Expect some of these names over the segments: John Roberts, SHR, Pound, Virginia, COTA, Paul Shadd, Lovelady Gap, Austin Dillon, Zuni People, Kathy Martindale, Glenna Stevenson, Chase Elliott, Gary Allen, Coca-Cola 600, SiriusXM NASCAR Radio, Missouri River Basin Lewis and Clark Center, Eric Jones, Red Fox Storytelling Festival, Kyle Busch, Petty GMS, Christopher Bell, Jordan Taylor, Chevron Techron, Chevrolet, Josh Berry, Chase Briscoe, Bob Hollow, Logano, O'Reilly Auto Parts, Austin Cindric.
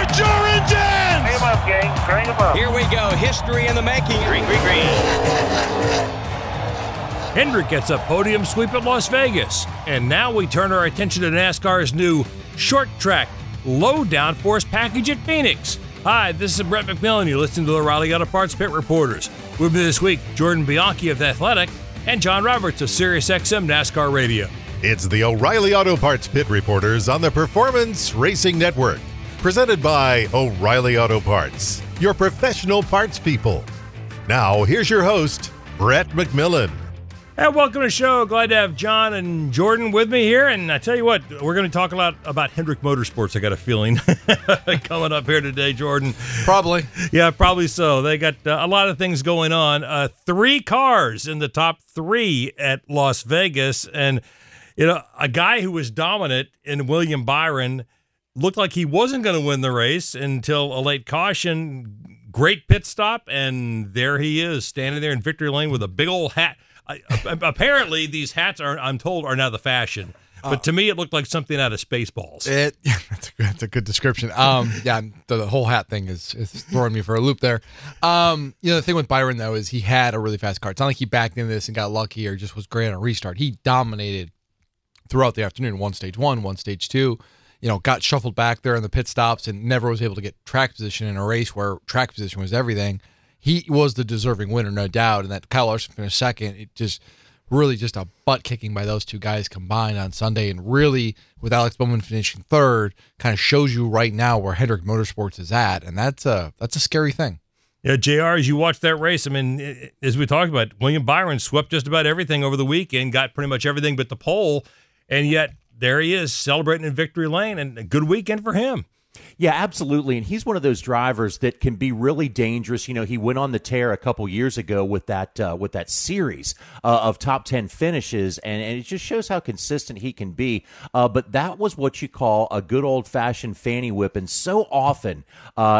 for Jordan Dance! Bring him up, gang. Bring him up. Here we go. History in the making. Green. Hendrick gets a podium sweep at Las Vegas. And now we turn our attention to NASCAR's new short track, low downforce package at Phoenix. Hi, this is Brett McMillan. You're listening to the O'Reilly Auto Parts Pit Reporters. With me this week, Jordan Bianchi of The Athletic and John Roberts of SiriusXM NASCAR Radio. It's the O'Reilly Auto Parts Pit Reporters on the Performance Racing Network. Presented by O'Reilly Auto Parts, your professional parts people. Now, here's your host, Brett McMillan. And welcome to the show. Glad to have John and Jordan with me here. And I tell you what, we're going to talk a lot about Hendrick Motorsports, I got a feeling, coming up here today, Jordan. Probably. Yeah, probably so. They got a lot of things going on. Three cars in the top three at Las Vegas. And you know, a guy who was dominant in William Byron looked like he wasn't going to win the race until a late caution, great pit stop, and there he is standing there in victory lane with a big old hat. Apparently, these hats are, I'm told, are now the fashion. But to me, it looked like something out of Spaceballs. That's a good description. Yeah, the whole hat thing is throwing me for a loop there. You know, the thing with Byron, though, is he had a really fast car. It's not like he backed into this and got lucky or just was great on a restart. He dominated throughout the afternoon, one stage one, one stage two, you know, got shuffled back there in the pit stops and never was able to get track position in a race where track position was everything. He was the deserving winner, no doubt, and that Kyle Larson finished second. It just really just a butt-kicking by those two guys combined on Sunday, and really, with Alex Bowman finishing third, kind of shows you right now where Hendrick Motorsports is at, and that's a scary thing. Yeah, JR, as you watch that race, I mean, as we talked about, William Byron swept just about everything over the weekend, got pretty much everything but the pole, and yet there he is celebrating in victory lane, and a good weekend for him. Yeah, absolutely. And he's one of those drivers that can be really dangerous. You know, he went on the tear a couple years ago with that series of top 10 finishes, and it just shows how consistent he can be. But that was what you call a good old-fashioned fanny whip. And so often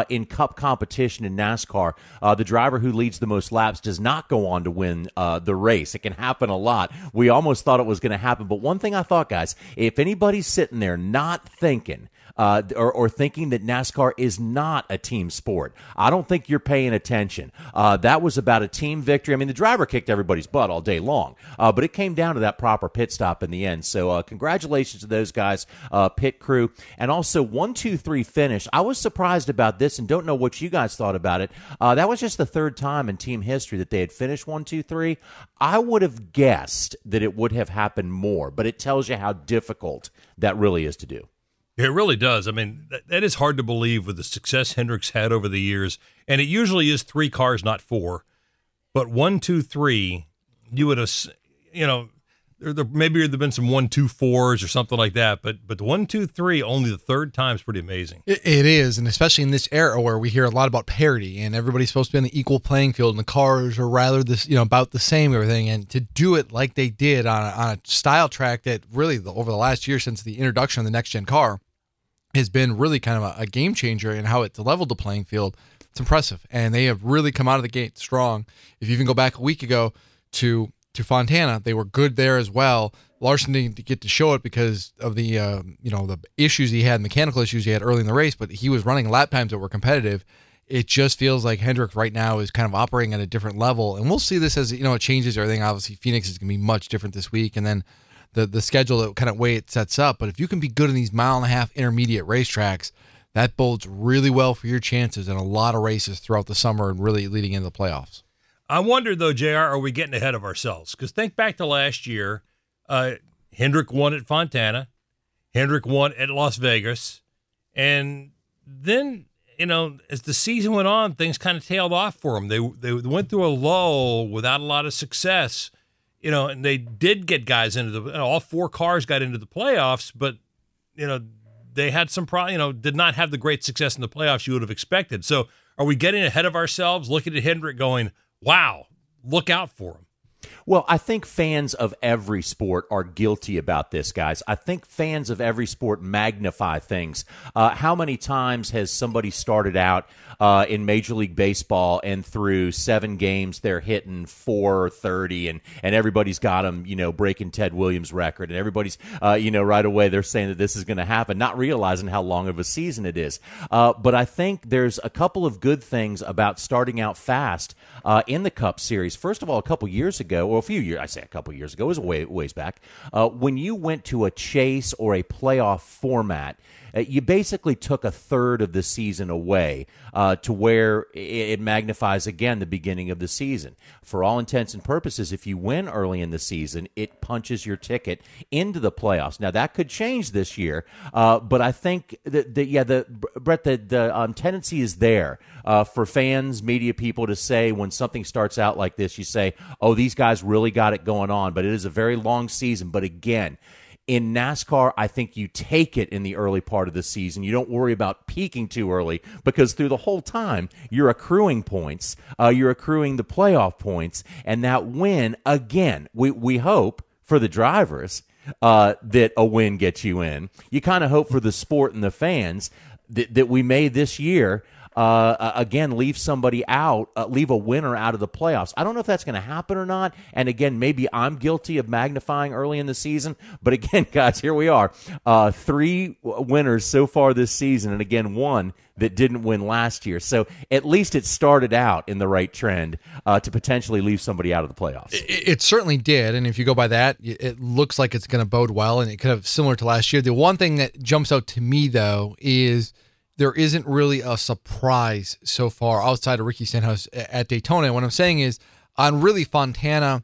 in cup competition in NASCAR, the driver who leads the most laps does not go on to win the race. It can happen a lot. We almost thought it was going to happen. But one thing I thought, guys, if anybody's sitting there not thinking or thinking that NASCAR is not a team sport, I don't think you're paying attention. That was about a team victory. I mean, the driver kicked everybody's butt all day long, but it came down to that proper pit stop in the end. So congratulations to those guys, pit crew, and also 1-2-3 finish. I was surprised about this and don't know what you guys thought about it. That was just the third time in team history that they had finished 1-2-3. I would have guessed that it would have happened more, but it tells you how difficult that really is to do. It really does. I mean, that is hard to believe with the success Hendrick's had over the years. And it usually is three cars, not four. But 1-2-3, you would have, you know, there maybe there have been some 1-2-4s or something like that. But the 1-2-3 only the third time is pretty amazing. It is. And especially in this era where we hear a lot about parity and everybody's supposed to be on the equal playing field and the cars are rather this, you know, about the same, everything. And to do it like they did on a style track that really over the last year since the introduction of the next gen car has been really kind of a game changer in how it's leveled the playing field. It's impressive. And they have really come out of the gate strong. If you even go back a week ago to Fontana, they were good there as well. Larson didn't get to show it because of the the issues he had, mechanical issues he had early in the race, but he was running lap times that were competitive. It just feels like Hendrick right now is kind of operating at a different level, and we'll see this as, you know, it changes everything. Obviously, Phoenix is going to be much different this week, and then the schedule, that kind of way it sets up. But if you can be good in these mile-and-a-half intermediate racetracks, that bodes really well for your chances in a lot of races throughout the summer and really leading into the playoffs. I wonder, though, JR, are we getting ahead of ourselves? Because think back to last year. Hendrick won at Fontana. Hendrick won at Las Vegas. And then, you know, as the season went on, things kind of tailed off for him. They went through a lull without a lot of success. You know, and they did get guys into all four cars got into the playoffs, but, you know, they had some problems, you know, did not have the great success in the playoffs you would have expected. So are we getting ahead of ourselves, looking at Hendrick going, wow, look out for him? Well, I think fans of every sport are guilty about this, guys. I think fans of every sport magnify things. How many times has somebody started out in Major League Baseball and through 7 games they're hitting .430 and everybody's got them, you know, breaking Ted Williams' record, and everybody's, you know, right away they're saying that this is going to happen, not realizing how long of a season it is. But I think there's a couple of good things about starting out fast in the Cup Series. First of all, a couple years ago, it was a ways back, when you went to a chase or a playoff format, you basically took a third of the season away to where it magnifies, again, the beginning of the season. For all intents and purposes, if you win early in the season, it punches your ticket into the playoffs. Now, that could change this year, but I think that, Brett, the tendency is there for fans, media people to say when something starts out like this, you say, oh, these guys really got it going on, but it is a very long season. But again, in NASCAR, I think you take it in the early part of the season. You don't worry about peaking too early because through the whole time, you're accruing points. You're accruing the playoff points. And that win, again, we hope for the drivers that a win gets you in. You kind of hope for the sport and the fans that we may this year again, leave somebody out, leave a winner out of the playoffs. I don't know if that's going to happen or not. And again, maybe I'm guilty of magnifying early in the season. But again, guys, here we are. 3 winners so far this season. And again, one that didn't win last year. So at least it started out in the right trend to potentially leave somebody out of the playoffs. It certainly did. And if you go by that, it looks like it's going to bode well. And it could have similar to last year. The one thing that jumps out to me, though, is there isn't really a surprise so far outside of Ricky Stenhouse at Daytona. What I'm saying is on really Fontana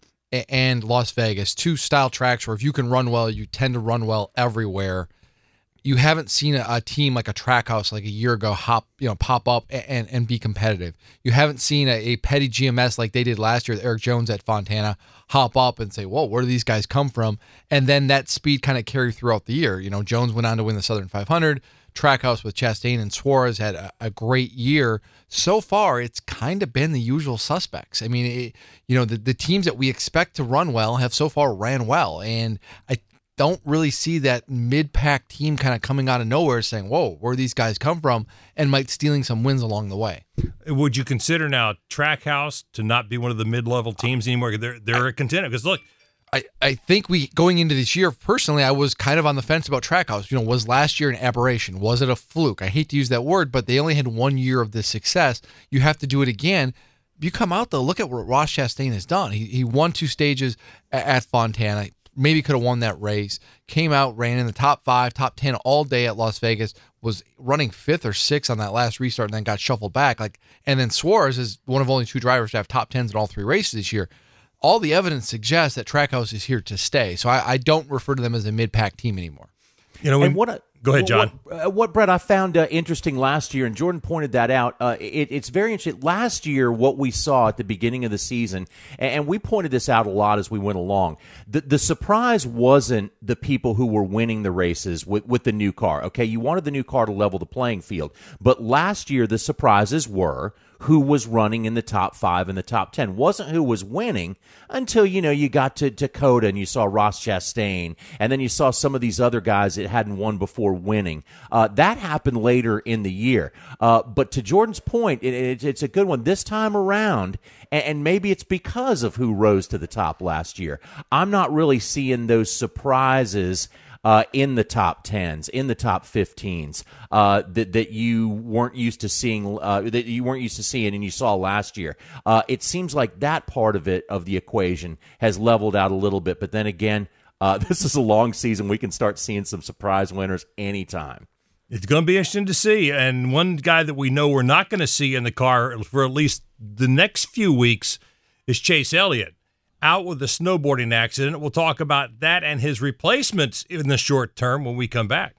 and Las Vegas, 2 style tracks where if you can run well, you tend to run well everywhere. You haven't seen a team like a Trackhouse like a year ago pop up and be competitive. You haven't seen a petty GMS like they did last year with Eric Jones at Fontana hop up and say, whoa, where do these guys come from? And then that speed kind of carried throughout the year. You know, Jones went on to win the Southern 500. Trackhouse with Chastain and Suarez had a great year. So far, it's kind of been the usual suspects. I mean, the teams that we expect to run well have so far ran well. And I don't really see that mid-pack team kind of coming out of nowhere saying, whoa, where these guys come from, and might stealing some wins along the way. Would you consider now Trackhouse to not be one of the mid-level teams anymore? They're a contender because, look, I think going into this year, personally, I was kind of on the fence about Trackhouse. You know, was last year an aberration? Was it a fluke? I hate to use that word, but they only had 1 year of this success. You have to do it again. You come out, though, look at what Ross Chastain has done. He won 2 stages at Fontana. Maybe could have won that race. Came out, ran in the top 5, top 10 all day at Las Vegas. Was running 5th or 6th on that last restart and then got shuffled back. And then Suarez is one of only 2 drivers to have top 10s in all 3 races this year. All the evidence suggests that Trackhouse is here to stay, so I don't refer to them as a mid-pack team anymore. You know, go ahead, John. What Brett, I found interesting last year, and Jordan pointed that out, it's very interesting. Last year, what we saw at the beginning of the season, and we pointed this out a lot as we went along, the surprise wasn't the people who were winning the races with the new car. Okay, you wanted the new car to level the playing field, but last year the surprises were who was running in the top 5 and the top 10. Wasn't who was winning until, you know, you got to Dakota and you saw Ross Chastain, and then you saw some of these other guys that hadn't won before winning. That happened later in the year. But to Jordan's point, it's a good one. This time around, and maybe it's because of who rose to the top last year, I'm not really seeing those surprises in the top 10s, in the top 15s, that you weren't used to seeing, and you saw last year. It seems like that part of it, of the equation, has leveled out a little bit. But then again, this is a long season. We can start seeing some surprise winners anytime. It's going to be interesting to see. And one guy that we know we're not going to see in the car for at least the next few weeks is Chase Elliott, out with a snowboarding accident. We'll talk about that and his replacements in the short term when we come back.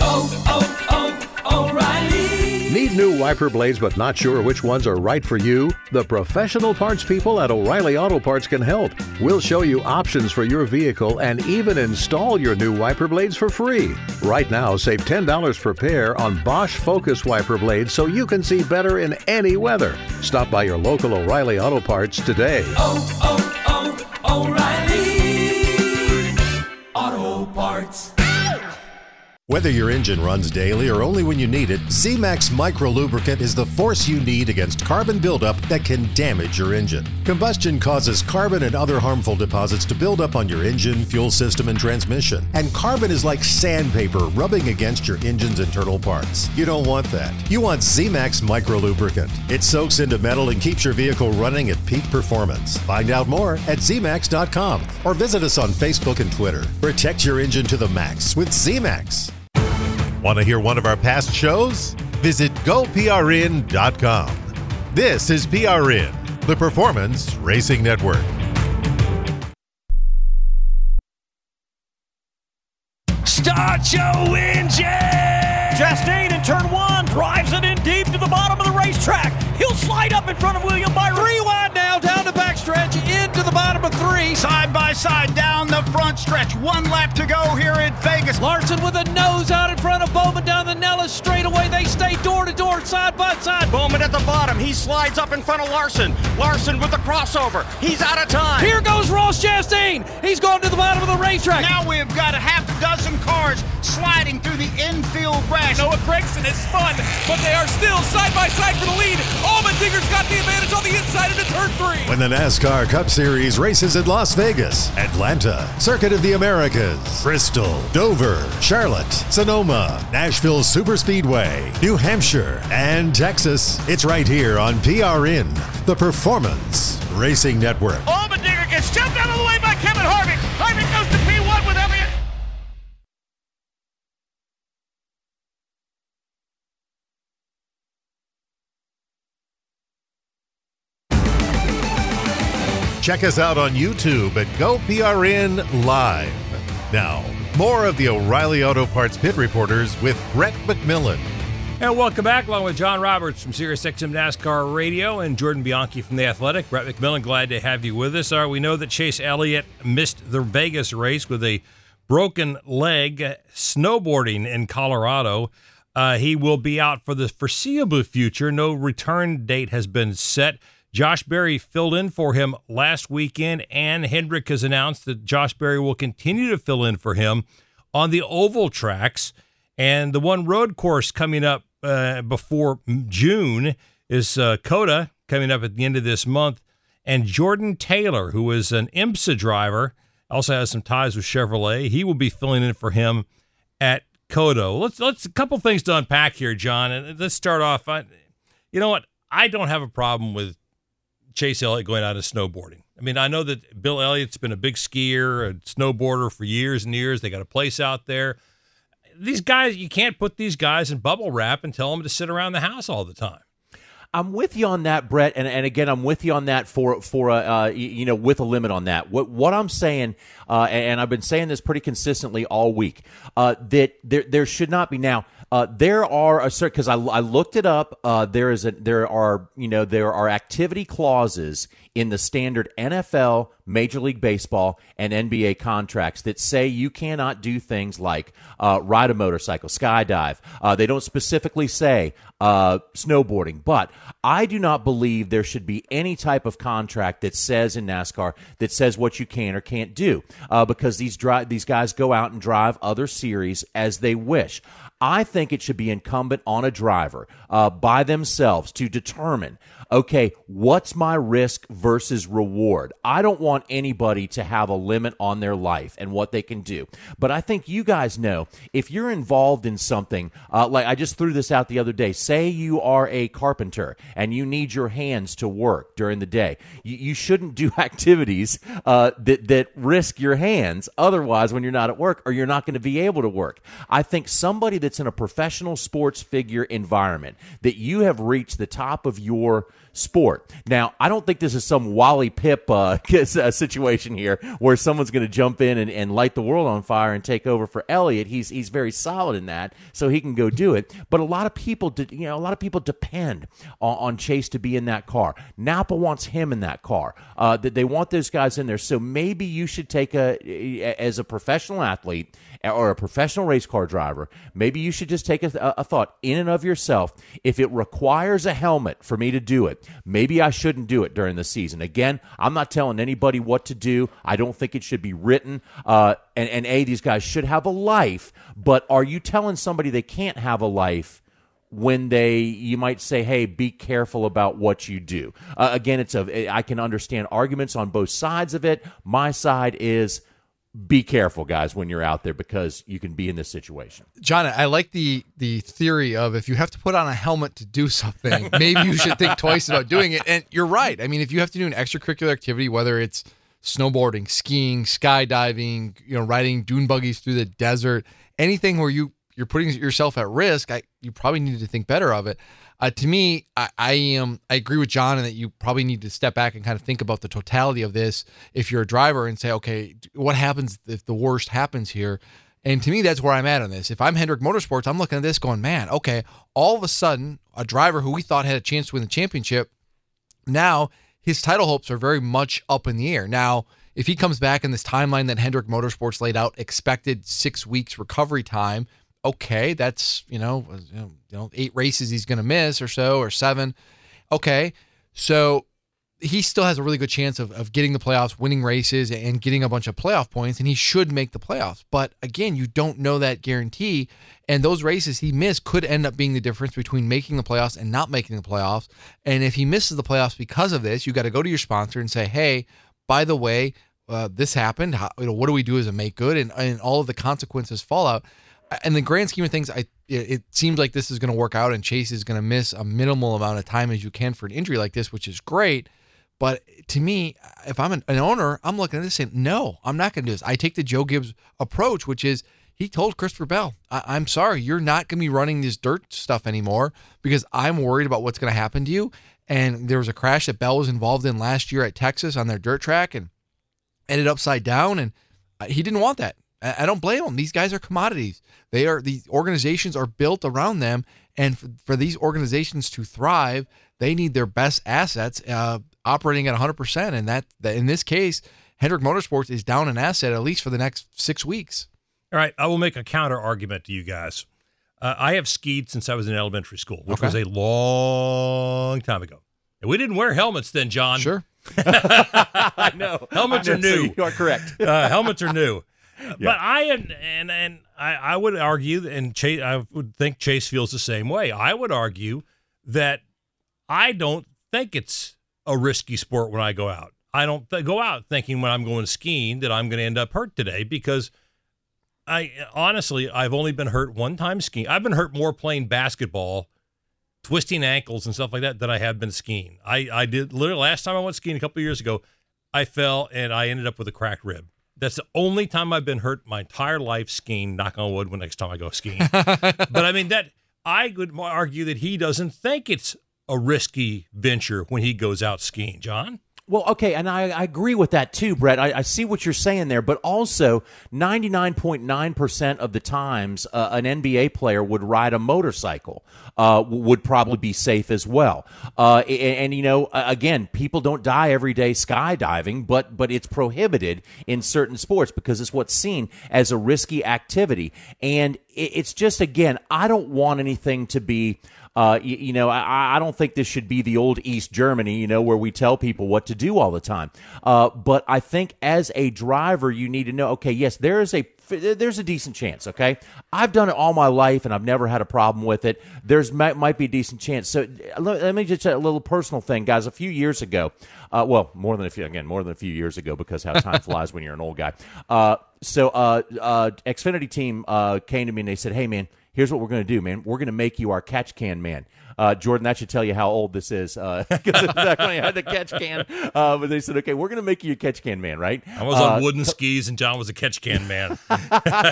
O'Reilly. Need new wiper blades but not sure which ones are right for you? The professional parts people at O'Reilly Auto Parts can help. We'll show you options for your vehicle and even install your new wiper blades for free. Right now, save $10 per pair on Bosch Focus wiper blades so you can see better in any weather. Stop by your local O'Reilly Auto Parts today. O'Reilly Auto Parts. Whether your engine runs daily or only when you need it, ZMAX Micro Lubricant is the force you need against carbon buildup that can damage your engine. Combustion causes carbon and other harmful deposits to build up on your engine, fuel system, and transmission. And carbon is like sandpaper rubbing against your engine's internal parts. You don't want that. You want ZMAX Micro Lubricant. It soaks into metal and keeps your vehicle running at peak performance. Find out more at ZMAX.com or visit us on Facebook and Twitter. Protect your engine to the max with ZMAX. Want to hear one of our past shows? Visit goprn.com. This is PRN, the Performance Racing Network. Start your engine! Chastain in turn one drives it in deep to the bottom of the racetrack. He'll slide up in front of William Byron. 3 wide now, down the backstretch, into the bottom of 3. Side by side, down the front stretch. 1 lap to go here in Vegas. Larson with a nose out in front of Bowman down the Nellis straightaway. They stay door to door, side by side. Bowman at the bottom. He slides up in front of Larson. Larson with the crossover. He's out of time. Here goes Ross Chastain. He's going to the bottom of the racetrack. Now we've got a half dozen cars sliding through the infield brush. Noah Gregson is spun, but they are still side by side for the lead. Allmendinger's got the advantage on the inside into turn 3. When the NASCAR Cup Series races at Las Vegas, Atlanta, Circuit of the Americas, Bristol, Dover, Charlotte, Sonoma, Nashville Superspeedway, New Hampshire, and Texas, it's right here on PRN, the Performance Racing Network. Allmendinger gets jumped out of the way by Kevin Harvick. Harvick goes to P1 with Elliott. Check us out on YouTube at GoPRN Live. Now, more of the O'Reilly Auto Parts Pit Reporters with Brett McMillan. And welcome back, along with John Roberts from SiriusXM NASCAR Radio and Jordan Bianchi from The Athletic. Brett McMillan, glad to have you with us. We know that Chase Elliott missed the Vegas race with a broken leg snowboarding in Colorado. He will be out for the foreseeable future. No return date has been set. Josh Berry filled in for him last weekend, and Hendrick has announced that Josh Berry will continue to fill in for him on the oval tracks. And the one road course coming up before June is COTA, coming up at the end of this month. And Jordan Taylor, who is an IMSA driver, also has some ties with Chevrolet. He will be filling in for him at COTA. Let's a couple things to unpack here, John. And let's start off. You know what? I don't have a problem with Chase Elliott going out and snowboarding. I mean, I know that Bill Elliott's been a big skier, a snowboarder for years and years. They got a place out there. These guys, you can't put these guys in bubble wrap and tell them to sit around the house all the time. I'm with you on that, Brett, and again, I'm with you on that for with a limit on that. What I'm saying, and I've been saying this pretty consistently all week, that there should not be now. There are a certain, because I looked it up. There are activity clauses in the standard NFL, Major League Baseball, and NBA contracts that say you cannot do things like ride a motorcycle, skydive. They don't specifically say snowboarding, but I do not believe there should be any type of contract that says in NASCAR that says what you can or can't do, because these guys go out and drive other series as they wish. I think it should be incumbent on a driver by themselves to determine, okay, what's my risk versus reward? I don't want anybody to have a limit on their life and what they can do. But I think you guys know, if you're involved in something, like I just threw this out the other day, say you are a carpenter and you need your hands to work during the day. You shouldn't do activities that risk your hands otherwise when you're not at work, or you're not going to be able to work. I think somebody that's in a professional sports figure environment, that you have reached the top of your sport. Now, I don't think this is some Wally Pipp situation here where someone's going to jump in and light the world on fire and take over for Elliott. He's very solid in that, so he can go do it. But a lot of people, depend on Chase to be in that car. Napa wants him in that car. That they want those guys in there. So maybe you should take as a professional athlete or a professional race car driver, maybe you should just take a thought in and of yourself. If it requires a helmet for me to do it, maybe I shouldn't do it during the season. Again, I'm not telling anybody everybody what to do. I don't think it should be written. And these guys should have a life. But are you telling somebody they can't have a life when you might say, hey, be careful about what you do? Again, I can understand arguments on both sides of it. My side is, be careful, guys, when you're out there, because you can be in this situation. John, I like the theory of, if you have to put on a helmet to do something, maybe you should think twice about doing it. And you're right. I mean, if you have to do an extracurricular activity, whether it's snowboarding, skiing, skydiving, riding dune buggies through the desert, anything where you're putting yourself at risk, you probably need to think better of it. To me, I agree with John in that you probably need to step back and kind of think about the totality of this if you're a driver and say, okay, what happens if the worst happens here? And to me, that's where I'm at on this. If I'm Hendrick Motorsports, I'm looking at this going, man, okay, all of a sudden, a driver who we thought had a chance to win the championship, now his title hopes are very much up in the air. Now, if he comes back in this timeline that Hendrick Motorsports laid out, expected 6 weeks recovery time, okay, that's, 8 races he's going to miss or so, or 7. Okay, so he still has a really good chance of getting the playoffs, winning races, and getting a bunch of playoff points, and he should make the playoffs. But again, you don't know that guarantee, and those races he missed could end up being the difference between making the playoffs and not making the playoffs. And if he misses the playoffs because of this, you got to go to your sponsor and say, hey, by the way, this happened. How, what do we do as a make good? And all of the consequences fall out. In the grand scheme of things, it seems like this is going to work out, and Chase is going to miss a minimal amount of time as you can for an injury like this, which is great. But to me, if I'm an owner, I'm looking at this and saying, no, I'm not going to do this. I take the Joe Gibbs approach, which is he told Christopher Bell, I'm sorry, you're not going to be running this dirt stuff anymore because I'm worried about what's going to happen to you. And there was a crash that Bell was involved in last year at Texas on their dirt track and ended upside down, and he didn't want that. I don't blame them. These guys are commodities. These organizations are built around them, and for these organizations to thrive, they need their best assets operating at 100%. And that in this case, Hendrick Motorsports is down an asset at least for the next 6 weeks. All right, I will make a counter argument to you guys. I have skied since I was in elementary school, which was a long time ago, and we didn't wear helmets then, John. Sure, I know helmets are new. So you are correct. Helmets are new. Yeah. But I would argue, and Chase, I would think Chase feels the same way. I would argue that I don't think it's a risky sport when I go out. I don't go out thinking when I'm going skiing that I'm going to end up hurt today, because I've only been hurt one time skiing. I've been hurt more playing basketball, twisting ankles and stuff like that, than I have been skiing. I did literally last time I went skiing a couple of years ago, I fell and I ended up with a cracked rib. That's the only time I've been hurt my entire life skiing, knock on wood, when next time I go skiing. But I mean, that I would argue that he doesn't think it's a risky venture when he goes out skiing, John. Well, okay, and I agree with that too, Brett. I see what you're saying there, but also 99.9% of the times an NBA player would ride a motorcycle, would probably be safe as well. Again, people don't die every day skydiving, but it's prohibited in certain sports because it's what's seen as a risky activity. And it's just, again, I don't want anything to be... I don't think this should be the old East Germany, where we tell people what to do all the time. But I think as a driver, you need to know, okay, yes, there's a decent chance, okay? I've done it all my life, and I've never had a problem with it. There's might be a decent chance. So let me just say a little personal thing, guys. A few years ago, more than a few years ago, because how time flies when you're an old guy. So Xfinity team came to me, and they said, hey, man, here's what we're going to do, man. We're going to make you our catch can man. Jordan, that should tell you how old this is. Because back when I had the catch can, but they said, okay, we're going to make you a catch can man, right? I was on wooden skis, and John was a catch can man.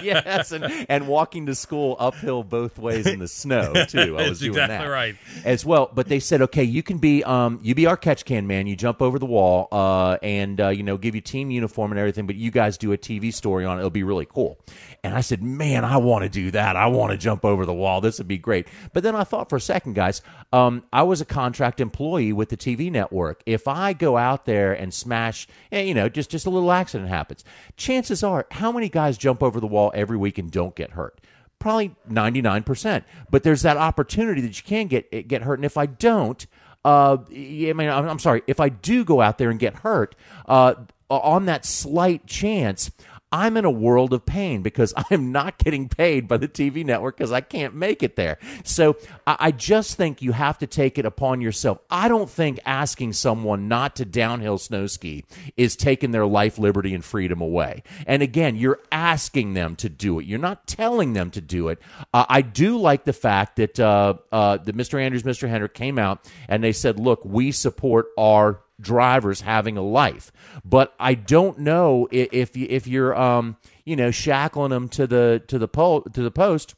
Yes, and walking to school uphill both ways in the snow, too. I was doing exactly that right as well. But they said, okay, you can be you be our catch can man. You jump over the wall and give you team uniform and everything, but you guys do a TV story on it. It'll be really cool. And I said, man, I want to do that. I want to jump over the wall. This would be great. But then I thought for a second, guys, I was a contract employee with the TV network. If I go out there and smash, just a little accident happens, chances are, how many guys jump over the wall every week and don't get hurt? Probably 99%. But there's that opportunity that you can get hurt. And if I don't, if I do go out there and get hurt, on that slight chance, I'm in a world of pain because I'm not getting paid by the TV network because I can't make it there. So I just think you have to take it upon yourself. I don't think asking someone not to downhill snow ski is taking their life, liberty, and freedom away. And again, you're asking them to do it. You're not telling them to do it. I do like the fact that that Mr. Andrews, Mr. Hendrick came out and they said, look, we support our drivers having a life, but I don't know if you're shackling them to the post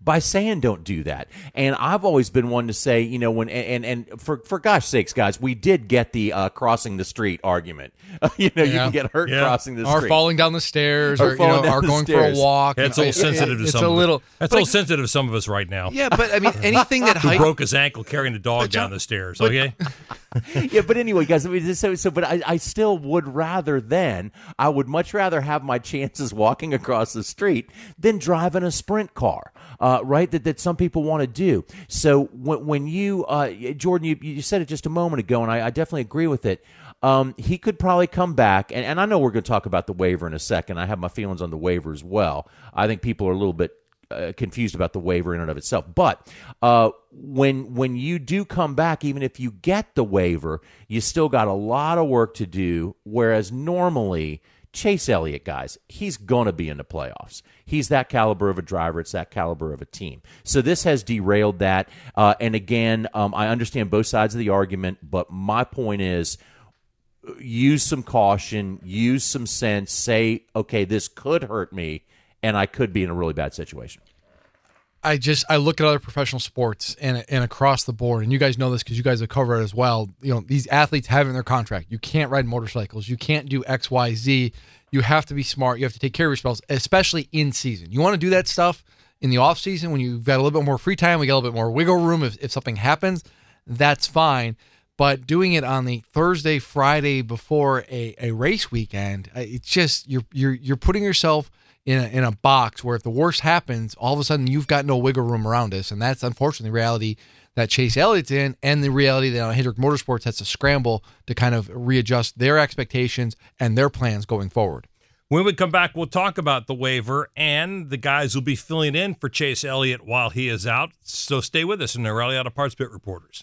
by saying don't do that. And I've always been one to say, for gosh sakes, guys, we did get the crossing the street argument. You can get hurt crossing the street. Or falling down the stairs or going stairs. For a walk. That's all sensitive to some of us. That's all sensitive to some of us right now. Yeah, but I mean, anything that... Who broke his ankle carrying a dog down the stairs, okay? Yeah, but anyway, guys, I mean, but I still would rather much rather have my chances walking across the street than driving a sprint car, right? That some people want to do. So when you, Jordan, you said it just a moment ago, and I definitely agree with it. He could probably come back, and I know we're going to talk about the waiver in a second. I have my feelings on the waiver as well. I think people are a little bit confused about the waiver in and of itself. But when you do come back, even if you get the waiver, you still got a lot of work to do, whereas normally Chase Elliott, guys, he's going to be in the playoffs. He's that caliber of a driver. It's that caliber of a team. So this has derailed that. And again, I understand both sides of the argument, but my point is, use some caution, use some sense, say, okay, this could hurt me, and I could be in a really bad situation. I look at other professional sports and across the board, and you guys know this because you guys have covered it as well. These athletes have in their contract, you can't ride motorcycles, you can't do X, Y, Z. You have to be smart. You have to take care of yourself, especially in season. You want to do that stuff in the off season when you've got a little bit more free time, we got a little bit more wiggle room. If something happens, that's fine. But doing it on the Thursday, Friday before a race weekend, it's just you're putting yourself in a box where if the worst happens, all of a sudden you've got no wiggle room around us. And that's unfortunately the reality that Chase Elliott's in, and the reality that Hendrick Motorsports has to scramble to kind of readjust their expectations and their plans going forward. When we come back, we'll talk about the waiver and the guys who'll be filling in for Chase Elliott while he is out. So stay with us in the O'Reilly Auto Parts Pit Reporters.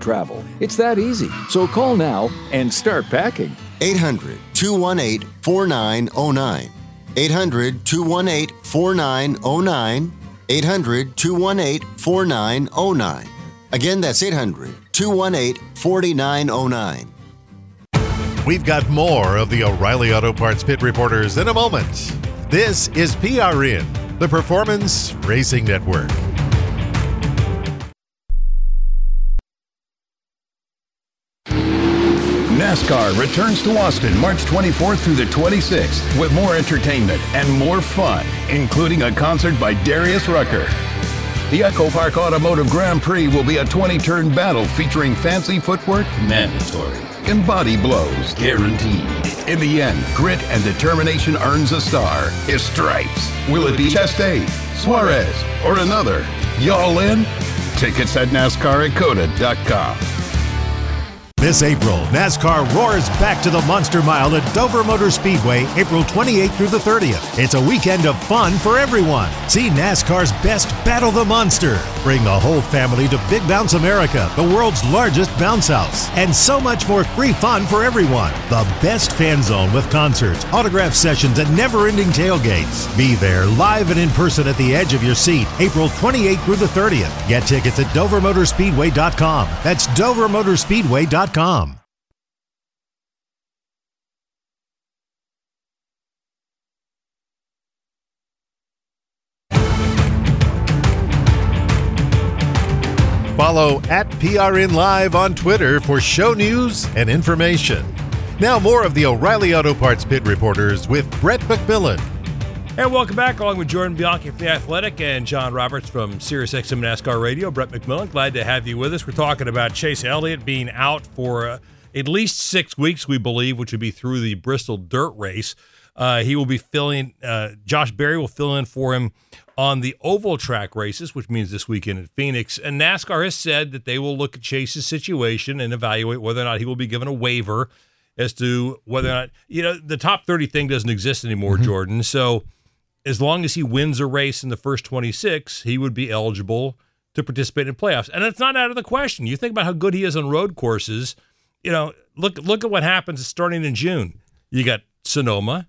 travel. It's that easy. So call now and start packing. 800-218-4909. 800-218-4909. 800-218-4909. Again, that's 800-218-4909. We've got more of the O'Reilly Auto Parts Pit Reporters in a moment. This is PRN, the Performance Racing Network. NASCAR returns to Austin March 24th through the 26th with more entertainment and more fun, including a concert by Darius Rucker. The Echo Park Automotive Grand Prix will be a 20-turn battle featuring fancy footwork, mandatory, and body blows, guaranteed. In the end, grit and determination earns a star, his stripes. Will it be Chastain, Suarez, or another? Y'all in? Tickets at NASCAREcoda.com. This April, NASCAR roars back to the Monster Mile at Dover Motor Speedway, April 28th through the 30th. It's a weekend of fun for everyone. See NASCAR's best Battle the Monster. Bring the whole family to Big Bounce America, the world's largest bounce house, and so much more free fun for everyone. The best fan zone with concerts, autograph sessions, and never-ending tailgates. Be there live and in person at the edge of your seat, April 28th through the 30th. Get tickets at DoverMotorSpeedway.com. That's DoverMotorSpeedway.com. Follow at PRN Live on Twitter for show news and information. Now more of the O'Reilly Auto Parts Pit Reporters with Brett McMillan. And welcome back, along with Jordan Bianchi from The Athletic and John Roberts from SiriusXM NASCAR Radio. Brett McMillan, glad to have you with us. We're talking about Chase Elliott being out for at least 6 weeks, we believe, which would be through the Bristol Dirt Race. He will be filling, Josh Berry will fill in for him on the oval track races, which means this weekend in Phoenix. And NASCAR has said that they will look at Chase's situation and evaluate whether or not he will be given a waiver as to whether or not, you know, the top 30 thing doesn't exist anymore, Jordan. So as long as he wins a race in the first 26, he would be eligible to participate in playoffs. And it's not out of the question. You think about how good he is on road courses. You know, look at what happens starting in June. You got Sonoma,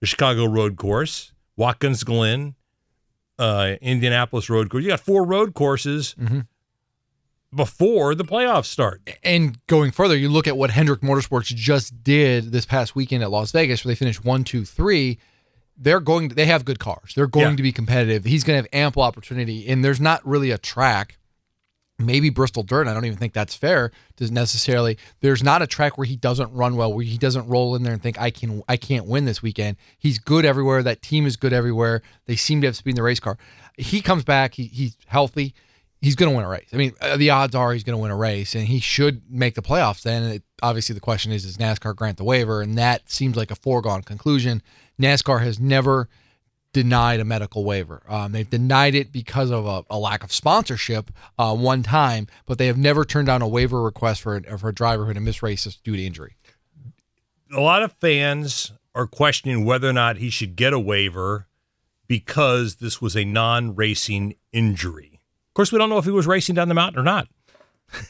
the Chicago road course, Watkins Glen, Indianapolis road course. You got four road courses before the playoffs start. And going further, you look at what Hendrick Motorsports just did this past weekend at Las Vegas, where they finished 1, 2, 3. They have good cars. They're going to be competitive. He's going to have ample opportunity, and there's not really a track. Maybe Bristol Dirt, I don't even think that's fair to necessarily. There's not a track where he doesn't run well, where he doesn't roll in there and think, I can't win this weekend. He's good everywhere. That team is good everywhere. They seem to have speed in the race car. He comes back. He's healthy. He's going to win a race. I mean, the odds are he's going to win a race, and he should make the playoffs then. And obviously the question is, does NASCAR grant the waiver? And that seems like a foregone conclusion. NASCAR has never denied a medical waiver. They've denied it because of a lack of sponsorship one time, but they have never turned down a waiver request for a driver who had missed races due to injury. A lot of fans are questioning whether or not he should get a waiver because this was a non-racing injury. Of course, we don't know if he was racing down the mountain or not.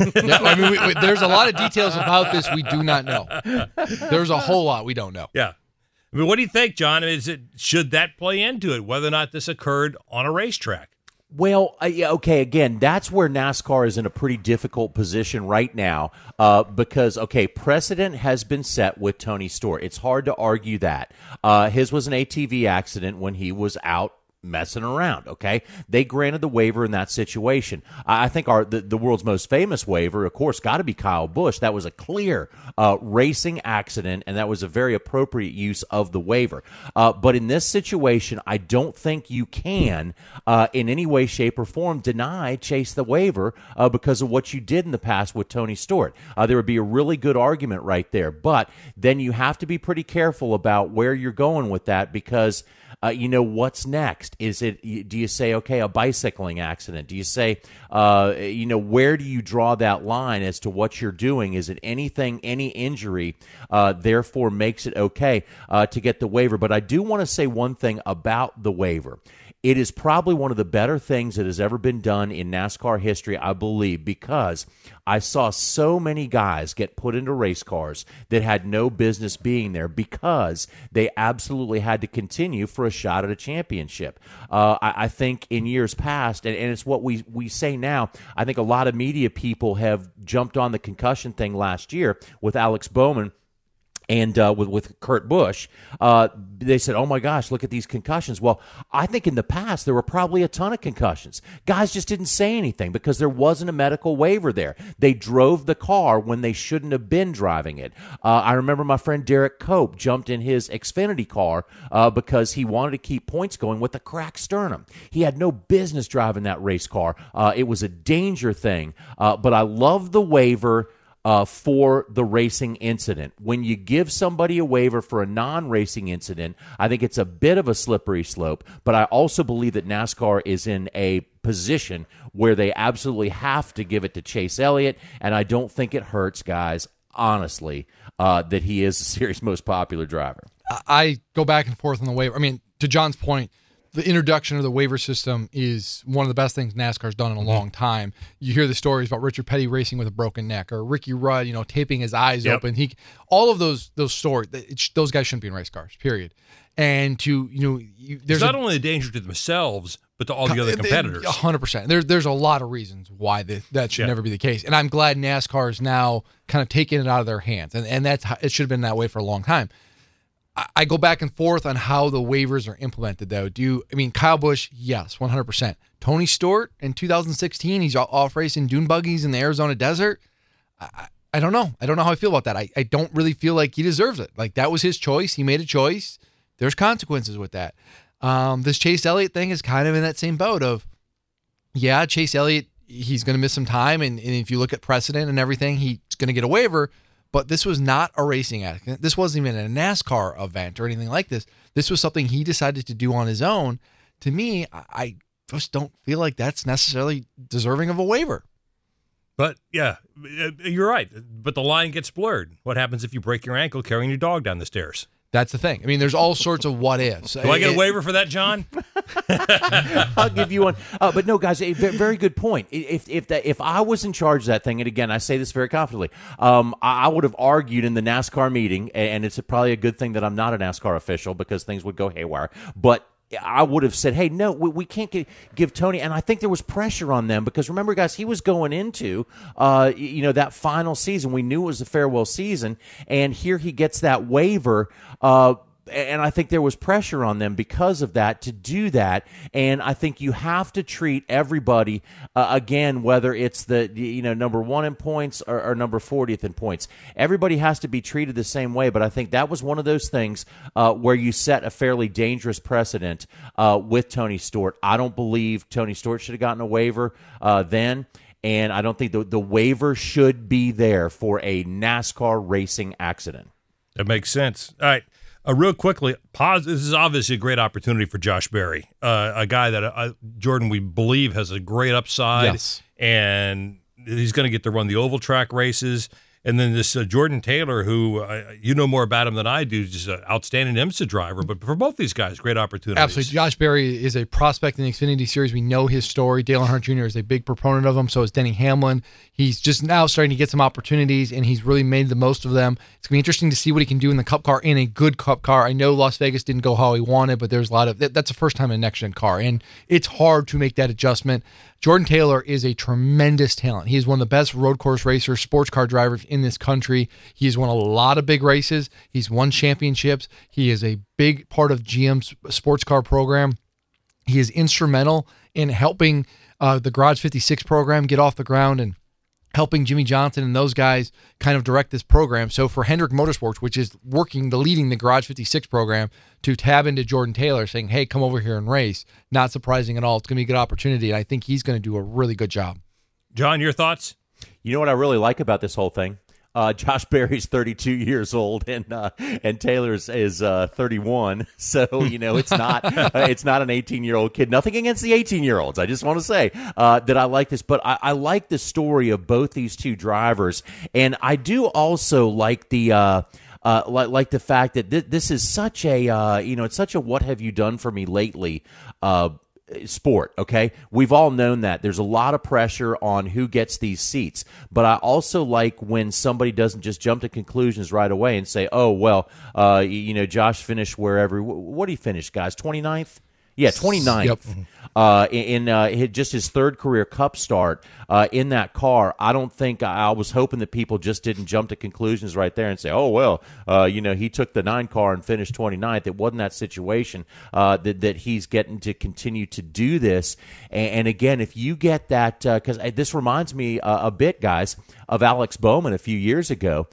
Yeah, I mean, there's a lot of details about this we do not know. There's a whole lot we don't know. Yeah. I mean, what do you think, John? Should that play into it, whether or not this occurred on a racetrack? Well, okay, again, that's where NASCAR is in a pretty difficult position right now because, precedent has been set with Tony Stewart. It's hard to argue that. His was an ATV accident when he was out messing around, okay? They granted the waiver in that situation. I think the world's most famous waiver, of course, got to be Kyle Busch. That was a clear racing accident, and that was a very appropriate use of the waiver. But in this situation, I don't think you can, in any way, shape, or form, deny Chase the waiver because of what you did in the past with Tony Stewart. There would be a really good argument right there, but then you have to be pretty careful about where you're going with that because what's next? Do you say, a bicycling accident? Do you say, where do you draw that line as to what you're doing? Is it anything, any injury, therefore makes it okay to get the waiver? But I do want to say one thing about the waiver. It is probably one of the better things that has ever been done in NASCAR history, I believe, because I saw so many guys get put into race cars that had no business being there because they absolutely had to continue for a shot at a championship. I think in years past, and it's what we say now, I think a lot of media people have jumped on the concussion thing last year with Alex Bowman and with Kurt Busch, they said, oh, my gosh, look at these concussions. Well, I think in the past there were probably a ton of concussions. Guys just didn't say anything because there wasn't a medical waiver there. They drove the car when they shouldn't have been driving it. I remember my friend Derek Cope jumped in his Xfinity car because he wanted to keep points going with a cracked sternum. He had no business driving that race car. It was a danger thing. But I love the waiver for the racing incident. When you give somebody a waiver for a non-racing incident, I think it's a bit of a slippery slope, but I also believe that NASCAR is in a position where they absolutely have to give it to Chase Elliott, and I don't think it hurts, guys, honestly, that he is the series' most popular driver. I go back and forth on the waiver. I mean, to John's point, the introduction of the waiver system is one of the best things NASCAR's done in a long time. You hear the stories about Richard Petty racing with a broken neck, or Ricky Rudd, taping his eyes open. All of those stories. Those guys shouldn't be in race cars. Period. And there's not only a danger to themselves, but to all the other competitors. 100%. There's a lot of reasons why that should never be the case. And I'm glad NASCAR is now kind of taking it out of their hands. And that's how it should have been that way for a long time. I go back and forth on how the waivers are implemented, though. Kyle Busch, yes, 100%. Tony Stewart in 2016, he's off racing dune buggies in the Arizona desert. I don't know. I don't know how I feel about that. I don't really feel like he deserves it. Like, that was his choice. He made a choice. There's consequences with that. This Chase Elliott thing is kind of in that same boat of, yeah, Chase Elliott, he's going to miss some time. And if you look at precedent and everything, he's going to get a waiver. But this was not a racing accident. This wasn't even a NASCAR event or anything like this. This was something he decided to do on his own. To me, I just don't feel like that's necessarily deserving of a waiver. But, yeah, you're right. But the line gets blurred. What happens if you break your ankle carrying your dog down the stairs? That's the thing. I mean, there's all sorts of what ifs. Do I get a waiver for that, John? I'll give you one. But no, guys, a very good point. If I was in charge of that thing, and again, I say this very confidently, I would have argued in the NASCAR meeting, and it's probably a good thing that I'm not a NASCAR official because things would go haywire, but I would have said, hey, no, we can't give Tony. And I think there was pressure on them because, remember, guys, he was going into that final season. We knew it was a farewell season, and here he gets that waiver. And I think there was pressure on them because of that to do that. And I think you have to treat everybody, again, whether it's the number one in points or number 40th in points. Everybody has to be treated the same way. But I think that was one of those things where you set a fairly dangerous precedent with Tony Stewart. I don't believe Tony Stewart should have gotten a waiver then. And I don't think the waiver should be there for a NASCAR racing accident. That makes sense. All right. Real quickly, this is obviously a great opportunity for Josh Berry, a guy that, Jordan, we believe has a great upside, yes. And he's going to get to run the oval track races. And then this Jordan Taylor, who you know more about him than I do, just an outstanding IMSA driver. But for both these guys, great opportunities. Absolutely. Josh Berry is a prospect in the Xfinity Series. We know his story. Dale Earnhardt Jr. is a big proponent of him. So is Denny Hamlin. He's just now starting to get some opportunities, and he's really made the most of them. It's going to be interesting to see what he can do in the Cup car, in a good Cup car. I know Las Vegas didn't go how he wanted, but there's a lot of that's the first time in a next-gen car, and it's hard to make that adjustment. Jordan Taylor is a tremendous talent. He is one of the best road course racers, sports car drivers in this country. He's won a lot of big races. He's won championships. He is a big part of GM's sports car program. He is instrumental in helping the Garage 56 program get off the ground and helping Jimmy Johnson and those guys kind of direct this program. So for Hendrick Motorsports, which is leading the Garage 56 program, to tab into Jordan Taylor saying, hey, come over here and race, not surprising at all. It's going to be a good opportunity, and I think he's going to do a really good job. John, your thoughts? You know what I really like about this whole thing? Josh Berry's 32 years old, and Taylor's is 31. So it's not it's not an 18-year-old kid. Nothing against the 18-year-olds. I just want to say that I like this, but I like the story of both these two drivers, and I do also like the. Like the fact that this is such a it's such a what have you done for me lately sport, okay? We've all known that. There's a lot of pressure on who gets these seats, but I also like when somebody doesn't just jump to conclusions right away and say, oh, well, Josh finished wherever. What did he finish, guys? 29th? Yeah, 29th. Yep. In just his third career Cup start in that car. I don't think I was hoping that people just didn't jump to conclusions right there and say, oh, well, he took the 9 car and finished 29th. It wasn't that situation that he's getting to continue to do this. And again, if you get that, because this reminds me a bit, guys, of Alex Bowman a few years ago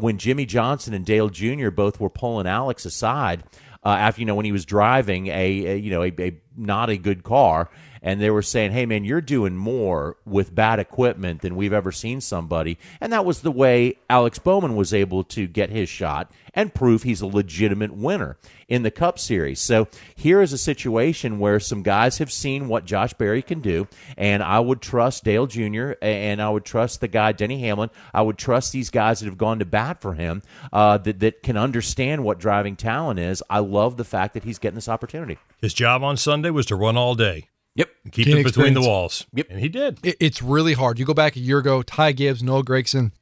when Jimmy Johnson and Dale Jr. both were pulling Alex aside. After when he was driving a not a good car, and they were saying, "Hey man, you're doing more with bad equipment than we've ever seen somebody," and that was the way Alex Bowman was able to get his shot and prove he's a legitimate winner in the Cup Series. So here is a situation where some guys have seen what Josh Berry can do, and I would trust Dale Jr., and I would trust the guy Denny Hamlin. I would trust these guys that have gone to bat for him that can understand what driving talent is. I love the fact that he's getting this opportunity. His job on Sunday was to run all day. Yep. And keep it between the walls. Yep. And he did. It's really hard. You go back a year ago, Ty Gibbs, Noah Gragson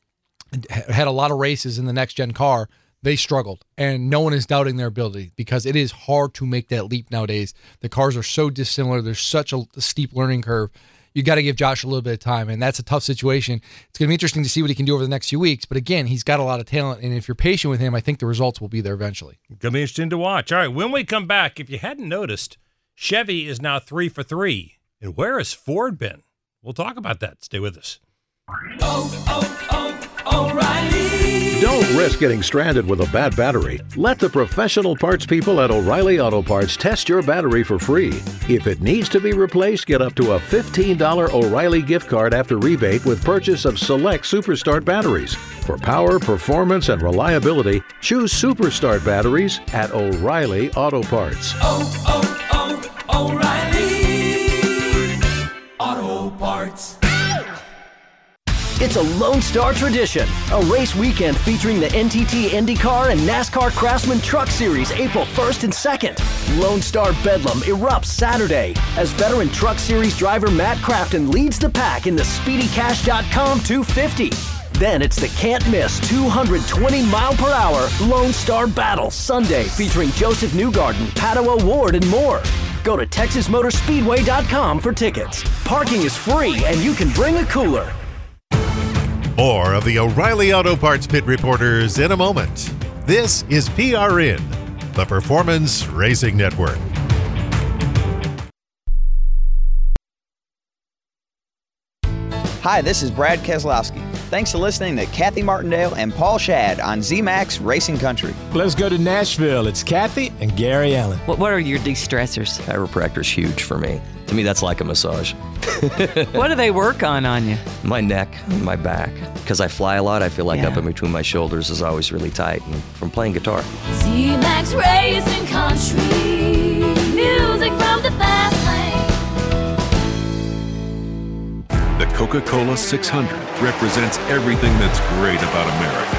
had a lot of races in the next-gen car. They struggled, and no one is doubting their ability because it is hard to make that leap nowadays. The cars are so dissimilar. There's such a steep learning curve. You got to give Josh a little bit of time, and that's a tough situation. It's going to be interesting to see what he can do over the next few weeks, but again, he's got a lot of talent, and if you're patient with him, I think the results will be there eventually. It's going to be interesting to watch. All right, when we come back, if you hadn't noticed, Chevy is now 3 for 3 And where has Ford been? We'll talk about that. Stay with us. O'Reilly. Don't risk getting stranded with a bad battery. Let the professional parts people at O'Reilly Auto Parts test your battery for free. If it needs to be replaced, get up to a $15 O'Reilly gift card after rebate with purchase of select Superstart batteries. For power, performance, and reliability, choose Superstart batteries at O'Reilly Auto Parts. O'Reilly Auto Parts. It's a Lone Star tradition, a race weekend featuring the NTT IndyCar and NASCAR Craftsman Truck Series, April 1st and 2nd. Lone Star Bedlam erupts Saturday as veteran Truck Series driver Matt Crafton leads the pack in the SpeedyCash.com 250. Then it's the can't-miss 220-mile-per-hour Lone Star Battle Sunday featuring Joseph Newgarden, Pato O'Ward, and more. Go to TexasMotorspeedway.com for tickets. Parking is free, and you can bring a cooler. More of the O'Reilly Auto Parts Pit Reporters in a moment. This is PRN, the Performance Racing Network. Hi, this is Brad Keselowski. Thanks for listening to Kathy Martindale and Paul Shadd on ZMAX Racing Country. Let's go to Nashville. It's Kathy and Gary Allen. What are your de-stressors? Chiropractor's huge for me. To me, that's like a massage. What do they work on you? My neck and my back. Because I fly a lot, I feel like up in between my shoulders is always really tight. And from playing guitar. ZMAX Racing Country. Music from the fast lane. The Coca-Cola 600 represents everything that's great about America.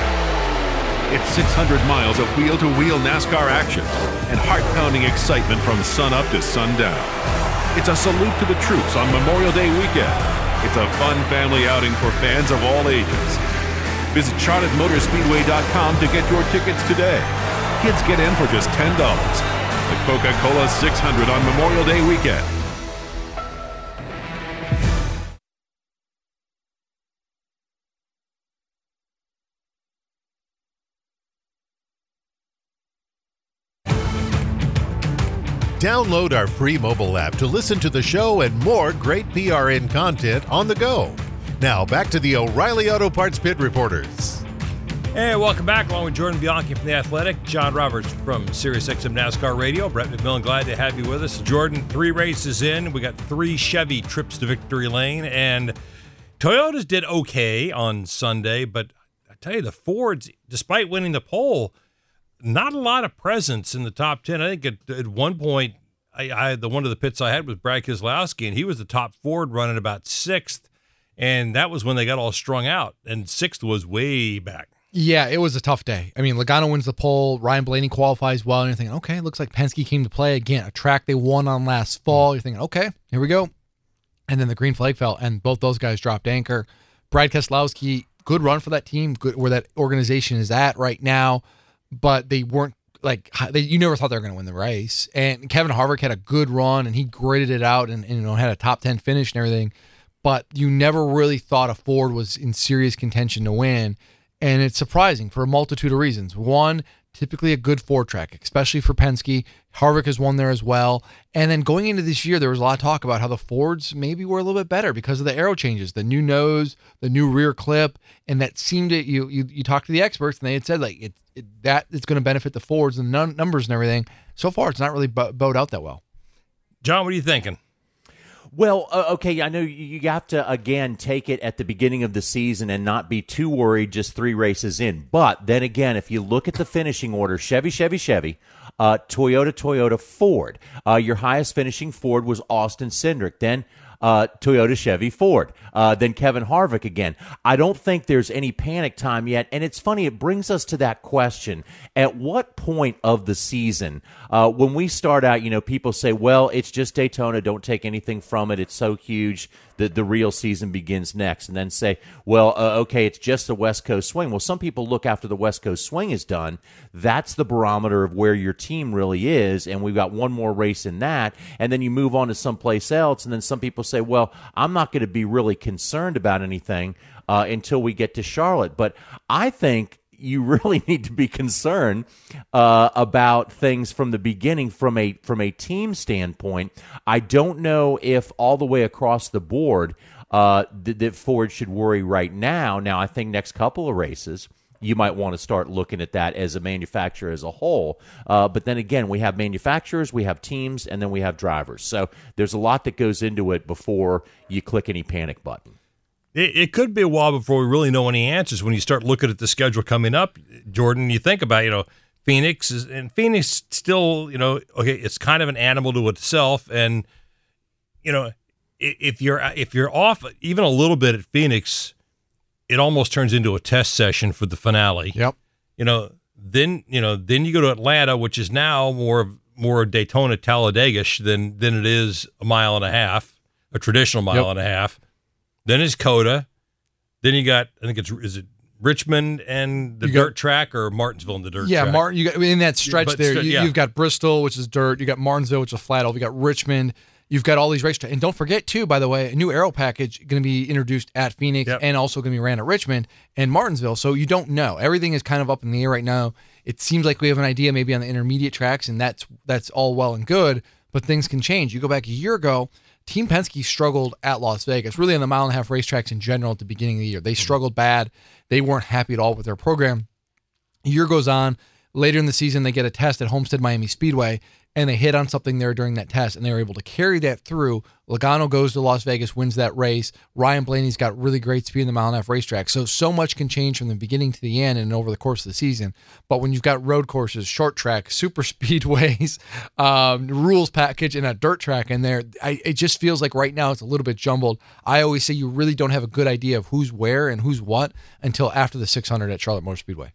It's 600 miles of wheel-to-wheel NASCAR action and heart-pounding excitement from sunup to sundown. It's a salute to the troops on Memorial Day weekend. It's a fun family outing for fans of all ages. Visit CharlotteMotorspeedway.com to get your tickets today. Kids get in for just $10. The Coca-Cola 600 on Memorial Day weekend. Download our free mobile app to listen to the show and more great PRN content on the go. Now, back to the O'Reilly Auto Parts Pit Reporters. Hey, welcome back, along with Jordan Bianchi from The Athletic, John Roberts from SiriusXM NASCAR Radio. Brett McMillan, glad to have you with us. Jordan, 3 races in. We got 3 Chevy trips to victory lane, and Toyotas did okay on Sunday, but I tell you, the Fords, despite winning the pole, not a lot of presence in the top 10. I think at one point, one of the pits I had was Brad Keselowski, and he was the top Ford running about 6th, and that was when they got all strung out, and 6th was way back. Yeah, it was a tough day. I mean, Logano wins the pole, Ryan Blaney qualifies well, and you're thinking, okay, looks like Penske came to play again, a track they won on last fall. You're thinking, okay, here we go. And then the green flag fell, and both those guys dropped anchor. Brad Keselowski, good run for that team, good where that organization is at right now. But they weren't you never thought they were going to win the race. And Kevin Harvick had a good run, and he gritted it out, and had a top 10 finish and everything. But you never really thought a Ford was in serious contention to win, and it's surprising for a multitude of reasons. One, typically a good Ford track, especially for Penske. Harvick has won there as well. And then going into this year, there was a lot of talk about how the Fords maybe were a little bit better because of the aero changes, the new nose, the new rear clip, and that seemed to you talked to the experts, and they had said that it's going to benefit the Fords and the numbers and everything. So far, it's not really bowed out that well. John, what are you thinking? Well, okay, I know you have to, again, take it at the beginning of the season and not be too worried just 3 races in. But then again, if you look at the finishing order, Chevy, Toyota, Ford. Your highest finishing Ford was Austin Cindric. Then Toyota, Chevy, Ford. Then Kevin Harvick again. I don't think there's any panic time yet. And it's funny, it brings us to that question. At what point of the season, when we start out, people say, well, it's just Daytona. Don't take anything from it. It's so huge that the real season begins next. And then say, well, okay, it's just the West Coast swing. Well, some people look after the West Coast swing is done. That's the barometer of where your team really is. And we've got one more race in that. And then you move on to someplace else. And then some people say, well, I'm not going to be really concerned about anything until we get to Charlotte. But I think you really need to be concerned about things from the beginning from a team standpoint. I don't know if all the way across the board that Ford should worry right now. Now, I think next couple of races, you might want to start looking at that as a manufacturer as a whole. But then again, we have manufacturers, we have teams, and then we have drivers. So there's a lot that goes into it before you click any panic button. It could be a while before we really know any answers. When you start looking at the schedule coming up, Jordan, you think about, Phoenix is, and Phoenix still, okay, it's kind of an animal to itself. And, if you're off even a little bit at Phoenix, it almost turns into a test session for the finale. Yep. Then you go to Atlanta, which is now more Daytona Talladega-ish than it is a mile and a half, a traditional mile and a half. Then it's Coda. Then you got, I think is it Richmond and the dirt track, or Martinsville and the dirt track? Yeah, Martin. You got in that stretch you've got Bristol, which is dirt. You got Martinsville, which is flat oval. You got Richmond. You've got all these race tracks. And don't forget, too, by the way, a new aero package going to be introduced at Phoenix and also going to be ran at Richmond and Martinsville. So you don't know. Everything is kind of up in the air right now. It seems like we have an idea maybe on the intermediate tracks, and that's all well and good, but things can change. You go back a year ago, Team Penske struggled at Las Vegas, really on the mile-and-a-half racetracks in general at the beginning of the year. They struggled bad. They weren't happy at all with their program. A year goes on. Later in the season, they get a test at Homestead Miami Speedway, and they hit on something there during that test, and they were able to carry that through. Logano goes to Las Vegas, wins that race. Ryan Blaney's got really great speed in the mile-and-a-half racetrack. So much can change from the beginning to the end and over the course of the season. But when you've got road courses, short track, super speedways, rules package, and a dirt track in there, it just feels like right now it's a little bit jumbled. I always say you really don't have a good idea of who's where and who's what until after the 600 at Charlotte Motor Speedway.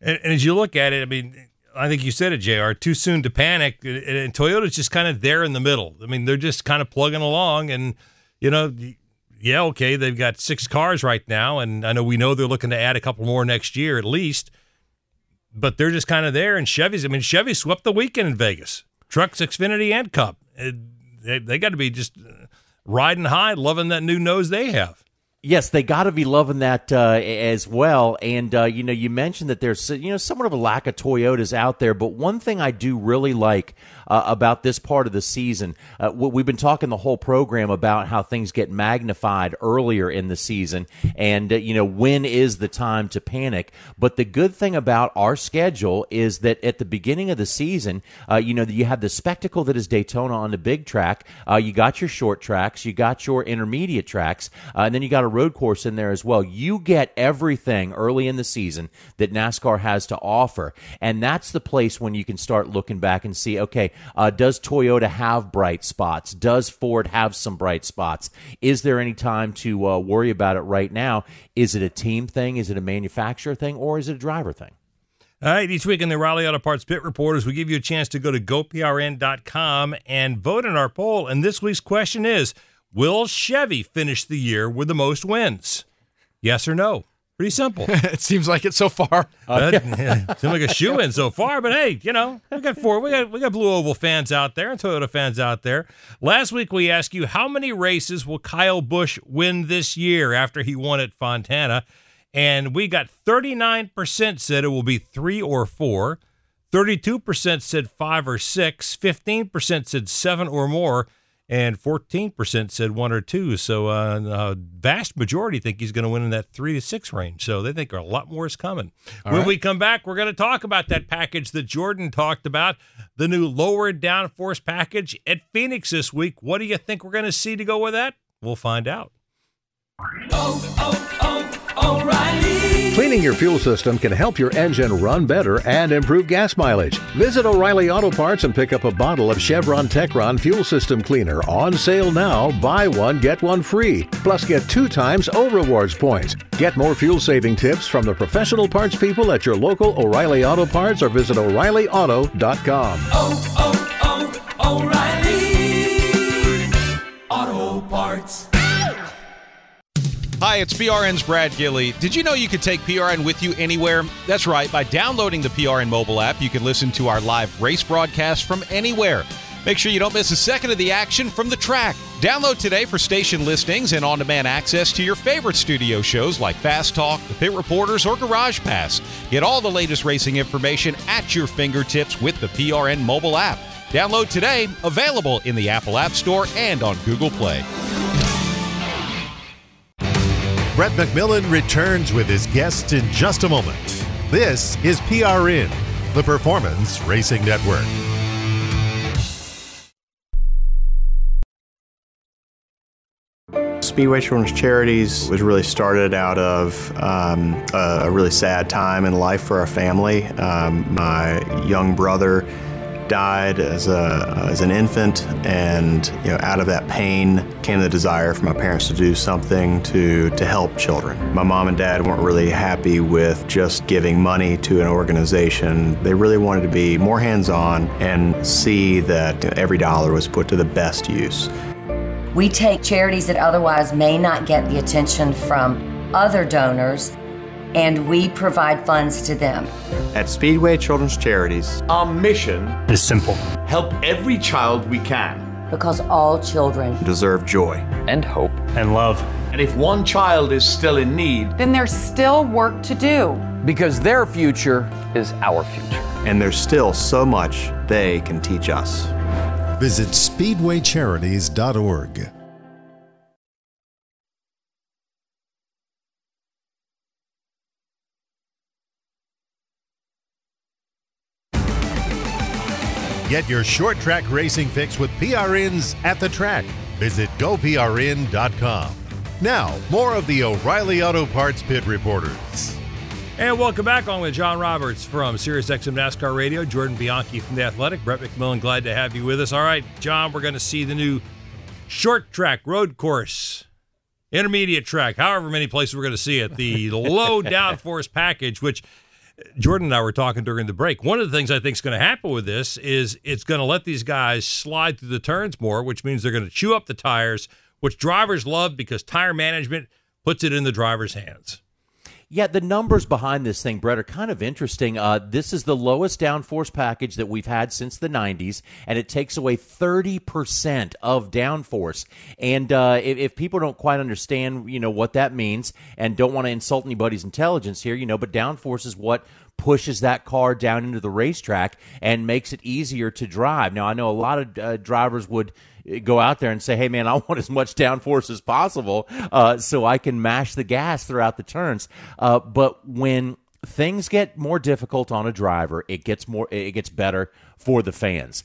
And as you look at it, I mean, I think you said it, JR, too soon to panic. And Toyota's just kind of there in the middle. I mean, they're just kind of plugging along. And, they've got 6 cars right now. And I know we know they're looking to add a couple more next year at least. But they're just kind of there. And Chevy swept the weekend in Vegas. Trucks, Xfinity, and Cup. They got to be just riding high, loving that new nose they have. Yes, they got to be loving that as well. And, you mentioned that there's, somewhat of a lack of Toyotas out there. But one thing I do really like about this part of the season, we've been talking the whole program about how things get magnified earlier in the season. And, when is the time to panic? But the good thing about our schedule is that at the beginning of the season, you have the spectacle that is Daytona on the big track. You got your short tracks. You got your intermediate tracks. And then you got a road course in there as well. You get everything early in the season that NASCAR has to offer, and that's the place when you can start looking back and see, okay, does Toyota have bright spots? Does Ford have some bright spots? Is there any time to worry about it right now? Is it a team thing? Is it a manufacturer thing? Or is it a driver thing? All right, each week in the O'Reilly Auto Parts Pit Reporters, we give you a chance to go to goprn.com and vote in our poll, and this week's question is, will Chevy finish the year with the most wins? Yes or no? Pretty simple. It seems like it so far. Seems like a shoo-in so far, but hey, we got Ford. We got Blue Oval fans out there and Toyota fans out there. Last week we asked you, how many races will Kyle Busch win this year after he won at Fontana? And we got 39% said it will be 3 or 4. 32% said 5 or 6. 15% said 7 or more. And 14% said 1 or 2. So a vast majority think he's going to win in that 3 to 6 range. So they think a lot more is coming. When we come back, we're going to talk about that package that Jordan talked about, the new lower downforce package at Phoenix this week. What do you think we're going to see to go with that? We'll find out. O'Reilly. Cleaning your fuel system can help your engine run better and improve gas mileage. Visit O'Reilly Auto Parts and pick up a bottle of Chevron Techron Fuel System Cleaner on sale now. Buy one, get one free. Plus, get 2 times O-Rewards points. Get more fuel-saving tips from the professional parts people at your local O'Reilly Auto Parts or visit O'ReillyAuto.com. O'Reilly Auto Parts. Hi, it's PRN's Brad Gilley. Did you know you could take PRN with you anywhere? That's right. By downloading the PRN mobile app, you can listen to our live race broadcasts from anywhere. Make sure you don't miss a second of the action from the track. Download today for station listings and on-demand access to your favorite studio shows like Fast Talk, The Pit Reporters, or Garage Pass. Get all the latest racing information at your fingertips with the PRN mobile app. Download today, available in the Apple App Store and on Google Play. Brett McMillan returns with his guests in just a moment. This is PRN, the Performance Racing Network. Speedway Children's Charities was really started out of a really sad time in life for our family. My young brother died as an infant, and out of that pain came the desire for my parents to do something to help children. My mom and dad weren't really happy with just giving money to an organization. They really wanted to be more hands-on and see that every dollar was put to the best use. We take charities that otherwise may not get the attention from other donors, and we provide funds to them. At Speedway Children's Charities, our mission is simple. Help every child we can. Because all children deserve joy and hope and love. And if one child is still in need, then there's still work to do. Because their future is our future. And there's still so much they can teach us. Visit SpeedwayCharities.org. Get your short track racing fix with PRN's At the Track. Visit GoPRN.com. Now, more of the O'Reilly Auto Parts Pit Reporters. And welcome back. On with John Roberts from SiriusXM NASCAR Radio, Jordan Bianchi from The Athletic, Brett McMillan, glad to have you with us. All right, John, we're going to see the new short track, road course, intermediate track, however many places we're going to see it, the low downforce package, which Jordan and I were talking during the break. One of the things I think is going to happen with this is it's going to let these guys slide through the turns more, which means they're going to chew up the tires, which drivers love because tire management puts it in the driver's hands. Yeah, the numbers behind this thing, Brett, are kind of interesting. This is the lowest downforce package that we've had since the 90s, and it takes away 30% of downforce. And if people don't quite understand, what that means and don't want to insult anybody's intelligence here, but downforce is what pushes that car down into the racetrack and makes it easier to drive. Now, I know a lot of drivers would go out there and say, hey, man, I want as much downforce as possible so I can mash the gas throughout the turns. But when things get more difficult on a driver, it gets better for the fans.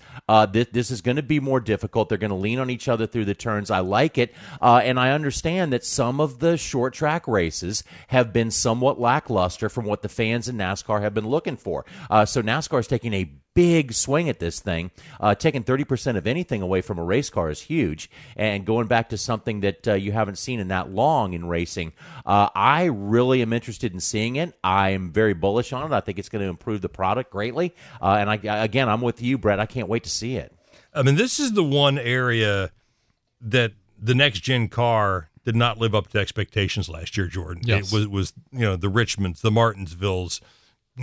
This is going to be more difficult. They're going to lean on each other through the turns. I like it. And I understand that some of the short track races have been somewhat lackluster from what the fans in NASCAR have been looking for. So NASCAR is taking a big swing at this thing. Taking 30% of anything away from a race car is huge. And going back to something that you haven't seen in that long in racing, I really am interested in seeing it. I am very bullish on it. I think it's going to improve the product greatly. And I'm with you, Brett. I can't wait to see it. I mean, this is the one area that the next-gen car did not live up to expectations last year, Jordan. Yes. It was the Richmonds, the Martinsvilles.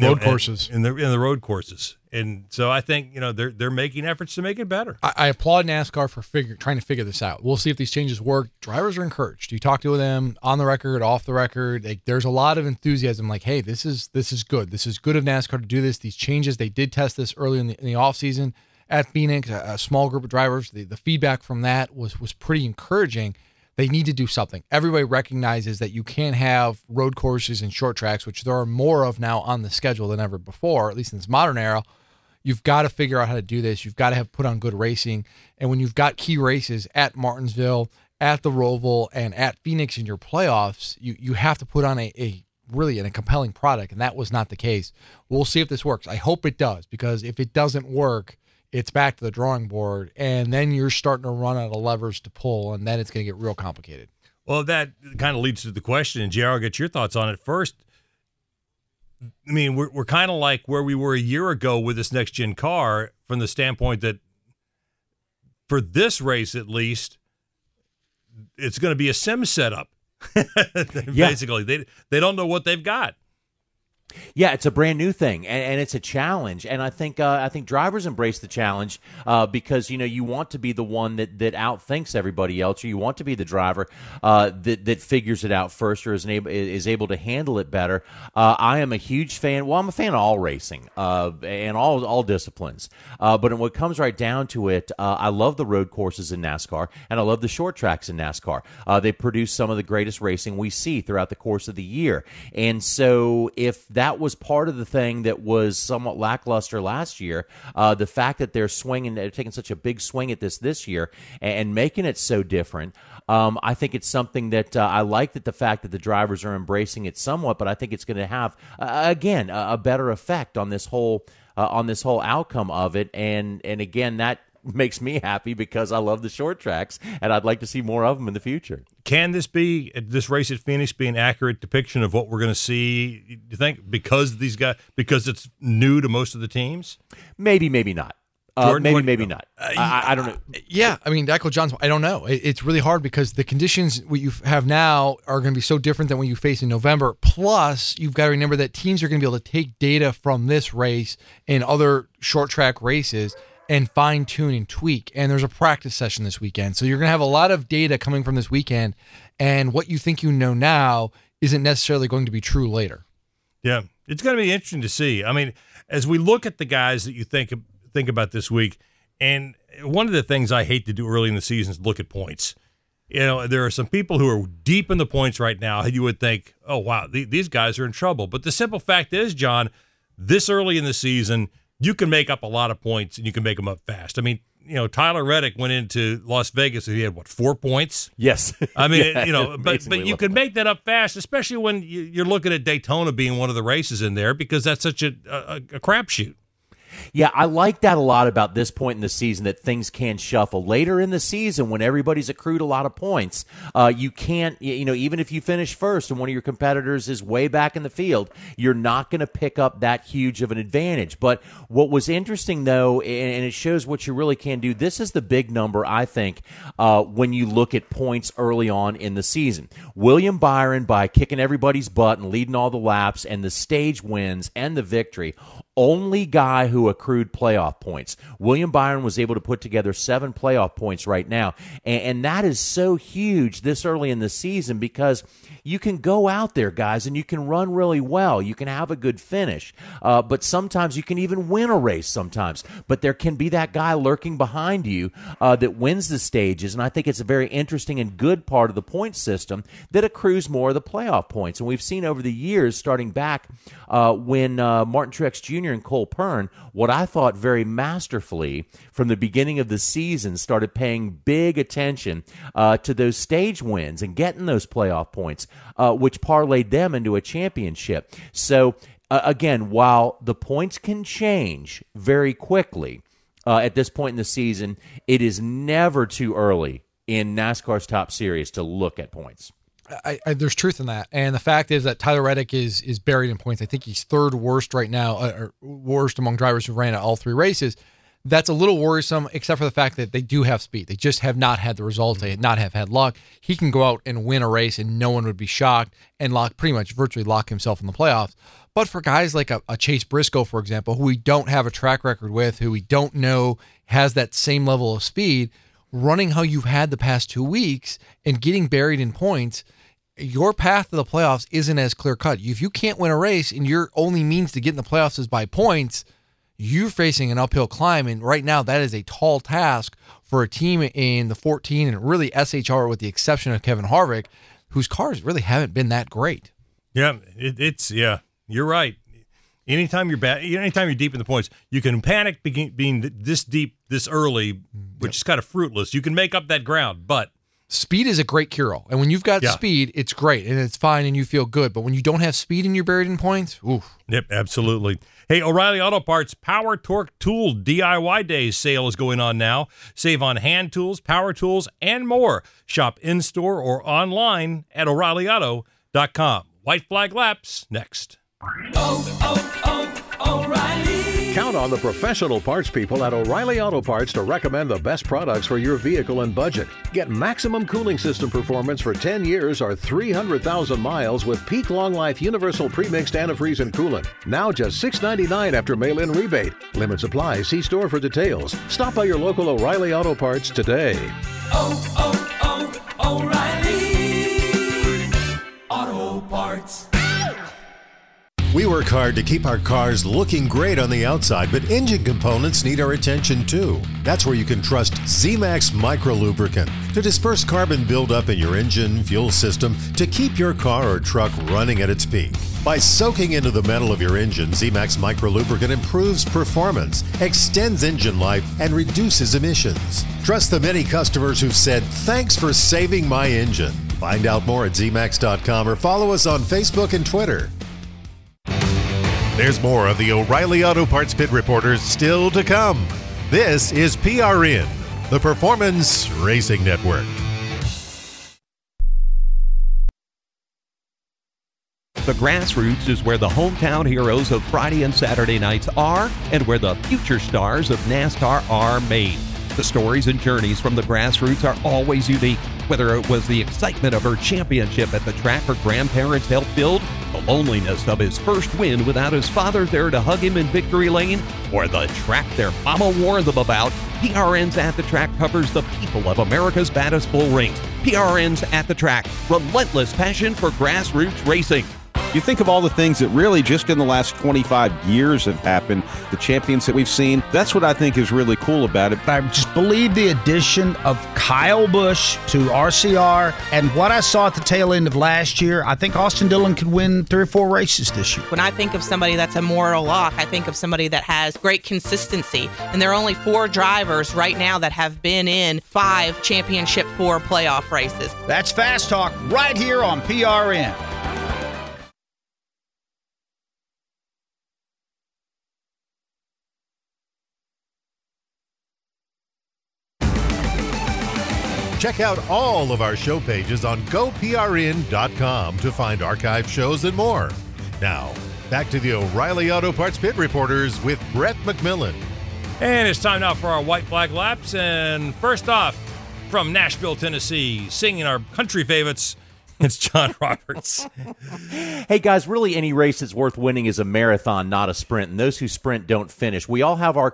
Road courses. In the road courses. And so I think, they're making efforts to make it better. I applaud NASCAR for trying to figure this out. We'll see if these changes work. Drivers are encouraged. You talk to them on the record, off the record. There's a lot of enthusiasm like, hey, this is good. This is good of NASCAR to do this. These changes, they did test this early in the offseason at Phoenix. A small group of drivers, the feedback from that was pretty encouraging. They need to do something. Everybody recognizes that you can't have road courses and short tracks, which there are more of now on the schedule than ever before, at least in this modern era. You've got to figure out how to do this. You've got to have put on good racing. And when you've got key races at Martinsville, at the Roval, and at Phoenix in your playoffs, you have to put on a really compelling product, and that was not the case. We'll see if this works. I hope it does, because if it doesn't work, it's back to the drawing board, and then you're starting to run out of levers to pull, and then it's going to get real complicated. Well, that kind of leads to the question, and JR, I'll get your thoughts on it first. I mean, we're kind of like where we were a year ago with this next-gen car from the standpoint that for this race at least, it's going to be a sim setup, basically. Yeah. They don't know what they've got. Yeah, it's a brand new thing, and it's a challenge. And I think drivers embrace the challenge because you want to be the one that outthinks everybody else. You want to be the driver that figures it out first or is able to handle it better. I am a huge fan. Well, I'm a fan of all racing and all disciplines. But when it comes right down to it, I love the road courses in NASCAR, and I love the short tracks in NASCAR. They produce some of the greatest racing we see throughout the course of the year. And so if that was part of the thing that was somewhat lackluster last year. The fact that they're taking such a big swing at this year and making it so different. I think it's something that I like that the fact that the drivers are embracing it somewhat, but I think it's going to have again a better effect on this whole outcome of it. And again, that makes me happy because I love the short tracks and I'd like to see more of them in the future. Can this race at Phoenix be an accurate depiction of what we're going to see? Do you think because it's new to most of the teams? Maybe not. Jordan, maybe not. I don't know. Yeah, I mean, Michael Johnson, I don't know. It's really hard because the conditions what you have now are going to be so different than what you face in November. Plus, you've got to remember that teams are going to be able to take data from this race and other short track races and fine-tune and tweak. And there's a practice session this weekend. So you're going to have a lot of data coming from this weekend, and what you think you know now isn't necessarily going to be true later. Yeah, it's going to be interesting to see. I mean, as we look at the guys that you think about this week, and one of the things I hate to do early in the season is look at points. There are some people who are deep in the points right now. You would think, oh, wow, these guys are in trouble. But the simple fact is, John, this early in the season – you can make up a lot of points, and you can make them up fast. I mean, Tyler Reddick went into Las Vegas, and he had, 4 points? Yes. I mean, but you can make that up fast, especially when you're looking at Daytona being one of the races in there because that's such a crapshoot. Yeah, I like that a lot about this point in the season that things can shuffle. Later in the season, when everybody's accrued a lot of points, you can't, even if you finish first and one of your competitors is way back in the field, you're not going to pick up that huge of an advantage. But what was interesting, though, and it shows what you really can do, this is the big number, I think, when you look at points early on in the season. William Byron, by kicking everybody's butt and leading all the laps and the stage wins and the victory, only guy who accrued playoff points. William Byron was able to put together 7 playoff points right now, and that is so huge this early in the season because you can go out there, guys, and you can run really well. You can have a good finish, but sometimes you can even win a race sometimes, but there can be that guy lurking behind you that wins the stages, and I think it's a very interesting and good part of the point system that accrues more of the playoff points, and we've seen over the years, starting back when Martin Truex Jr. and Cole Pern, what I thought very masterfully from the beginning of the season, started paying big attention to those stage wins and getting those playoff points, which parlayed them into a championship. So, again, while the points can change very quickly at this point in the season, it is never too early in NASCAR's top series to look at points. There's truth in that, and the fact is that Tyler Reddick is buried in points. I think he's third worst right now, or worst among drivers who ran at all 3 races. That's a little worrisome, except for the fact that they do have speed. They just have not had the results. They have not had luck. He can go out and win a race, and no one would be shocked, and virtually lock himself in the playoffs. But for guys like a Chase Briscoe, for example, who we don't have a track record with, who we don't know has that same level of speed, running how you've had the past 2 weeks and getting buried in points, your path to the playoffs isn't as clear-cut. If you can't win a race and your only means to get in the playoffs is by points, you're facing an uphill climb, and right now that is a tall task for a team in the 14 and really SHR, with the exception of Kevin Harvick, whose cars really haven't been that great. Yeah, you're right. Anytime you're bad, anytime you're deep in the points, you can panic being this deep this early, which is kind of fruitless. You can make up that ground, but speed is a great cure-all. And when you've got speed, it's great, and it's fine, and you feel good. But when you don't have speed and you're buried in points, oof. Yep, absolutely. Hey, O'Reilly Auto Parts Power Torque Tool DIY Days sale is going on now. Save on hand tools, power tools, and more. Shop in-store or online at O'ReillyAuto.com. White Flag Laps next. Oh, oh, oh, O'Reilly. Count on the professional parts people at O'Reilly Auto Parts to recommend the best products for your vehicle and budget. Get maximum cooling system performance for 10 years or 300,000 miles with Peak Long Life Universal Premixed Antifreeze and Coolant. Now just $6.99 after mail-in rebate. Limit supply. See store for details. Stop by your local O'Reilly Auto Parts today. O'Reilly Auto Parts. We work hard to keep our cars looking great on the outside, but engine components need our attention too. That's where you can trust ZMAX Microlubricant to disperse carbon buildup in your engine, fuel system, to keep your car or truck running at its peak. By soaking into the metal of your engine, ZMAX Microlubricant improves performance, extends engine life, and reduces emissions. Trust the many customers who've said, "Thanks for saving my engine." Find out more at ZMAX.com or follow us on Facebook and Twitter. There's more of the O'Reilly Auto Parts Pit Reporters still to come. This is PRN, the Performance Racing Network. The grassroots is where the hometown heroes of Friday and Saturday nights are, and where the future stars of NASCAR are made. The stories and journeys from the grassroots are always unique, whether it was the excitement of her championship at the track her grandparents helped build, the loneliness of his first win without his father there to hug him in victory lane, or the track their mama warned them about. PRN's At The Track covers the people of America's baddest bull rings. PRN's At The Track, relentless passion for grassroots racing. You think of all the things that really just in the last 25 years have happened, the champions that we've seen. That's what I think is really cool about it. I just believe the addition of Kyle Busch to RCR and what I saw at the tail end of last year, I think Austin Dillon could win 3 or 4 races this year. When I think of somebody that's a moral lock, I think of somebody that has great consistency. And there are only 4 drivers right now that have been in 5 championship 4 playoff races. That's Fast Talk right here on PRN. Check out all of our show pages on goprn.com to find archive shows and more. Now, back to the O'Reilly Auto Parts Pit Reporters with Brett McMillan. And it's time now for our white flag laps. And first off, from Nashville, Tennessee, singing our country favorites, it's John Roberts. Hey, guys, really any race that's worth winning is a marathon, not a sprint. And those who sprint don't finish. We all have our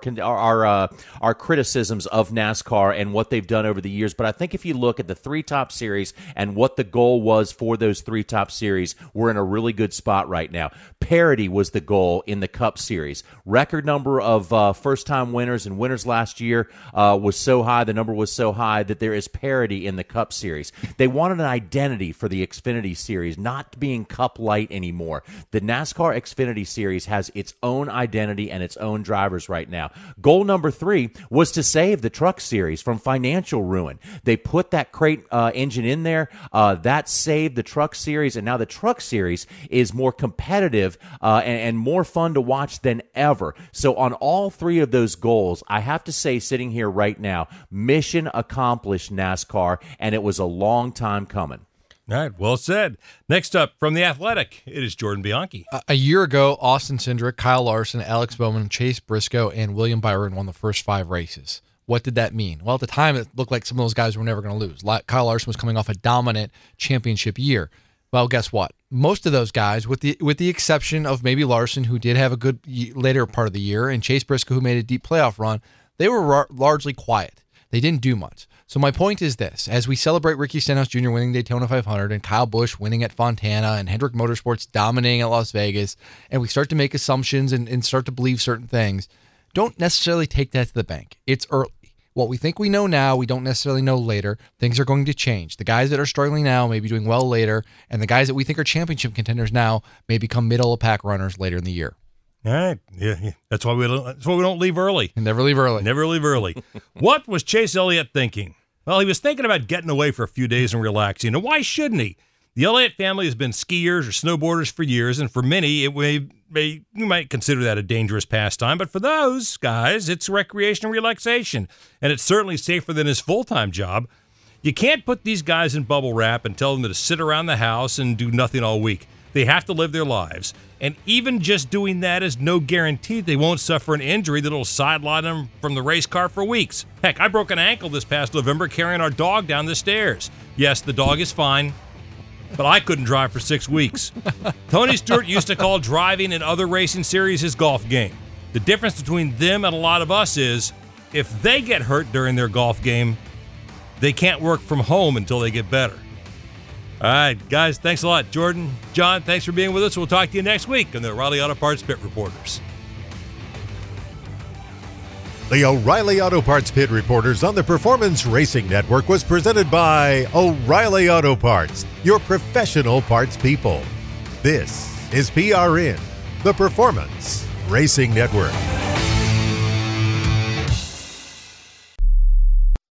criticisms of NASCAR and what they've done over the years. But I think if you look at the 3 top series and what the goal was for those 3 top series, we're in a really good spot right now. Parity was the goal in the Cup Series. Record number of first-time winners and winners last year was so high, the number was so high, that there is parity in the Cup Series. They wanted an identity for the Xfinity Series, not being cup light anymore. The NASCAR Xfinity Series has its own identity and its own drivers right now. Goal number 3 was to save the Truck Series from financial ruin. They put that crate engine in there. That saved the Truck Series, and now the Truck Series is more competitive and more fun to watch than ever. So on all 3 of those goals, I have to say, sitting here right now, mission accomplished, NASCAR, and it was a long time coming. All right, well said. Next up, from The Athletic, it is Jordan Bianchi. A year ago, Austin Cindric, Kyle Larson, Alex Bowman, Chase Briscoe, and William Byron won the first 5 races. What did that mean? Well, at the time, it looked like some of those guys were never going to lose. Kyle Larson was coming off a dominant championship year. Well, guess what? Most of those guys, with the exception of maybe Larson, who did have a good later part of the year, and Chase Briscoe, who made a deep playoff run, they were largely quiet. They didn't do much. So my point is this: as we celebrate Ricky Stenhouse Jr. winning Daytona 500 and Kyle Busch winning at Fontana and Hendrick Motorsports dominating at Las Vegas, and we start to make assumptions and start to believe certain things, don't necessarily take that to the bank. It's early. What we think we know now, we don't necessarily know later. Things are going to change. The guys that are struggling now may be doing well later, and the guys that we think are championship contenders now may become middle-of-pack runners later in the year. All right. Yeah. That's why we don't leave early. Never leave early. Never leave early. What was Chase Elliott thinking? Well, he was thinking about getting away for a few days and relaxing. And why shouldn't he? The Elliott family has been skiers or snowboarders for years, and for many, you might consider that a dangerous pastime. But for those guys, it's recreation and relaxation, and it's certainly safer than his full-time job. You can't put these guys in bubble wrap and tell them to sit around the house and do nothing all week. They have to live their lives. And even just doing that is no guarantee they won't suffer an injury that'll sideline them from the race car for weeks. Heck, I broke an ankle this past November carrying our dog down the stairs. Yes, the dog is fine, but I couldn't drive for 6 weeks. Tony Stewart used to call driving in other racing series his golf game. The difference between them and a lot of us is if they get hurt during their golf game, they can't work from home until they get better. All right, guys, thanks a lot. Jordan, John, thanks for being with us. We'll talk to you next week on the O'Reilly Auto Parts Pit Reporters. The O'Reilly Auto Parts Pit Reporters on the Performance Racing Network was presented by O'Reilly Auto Parts, your professional parts people. This is PRN, the Performance Racing Network.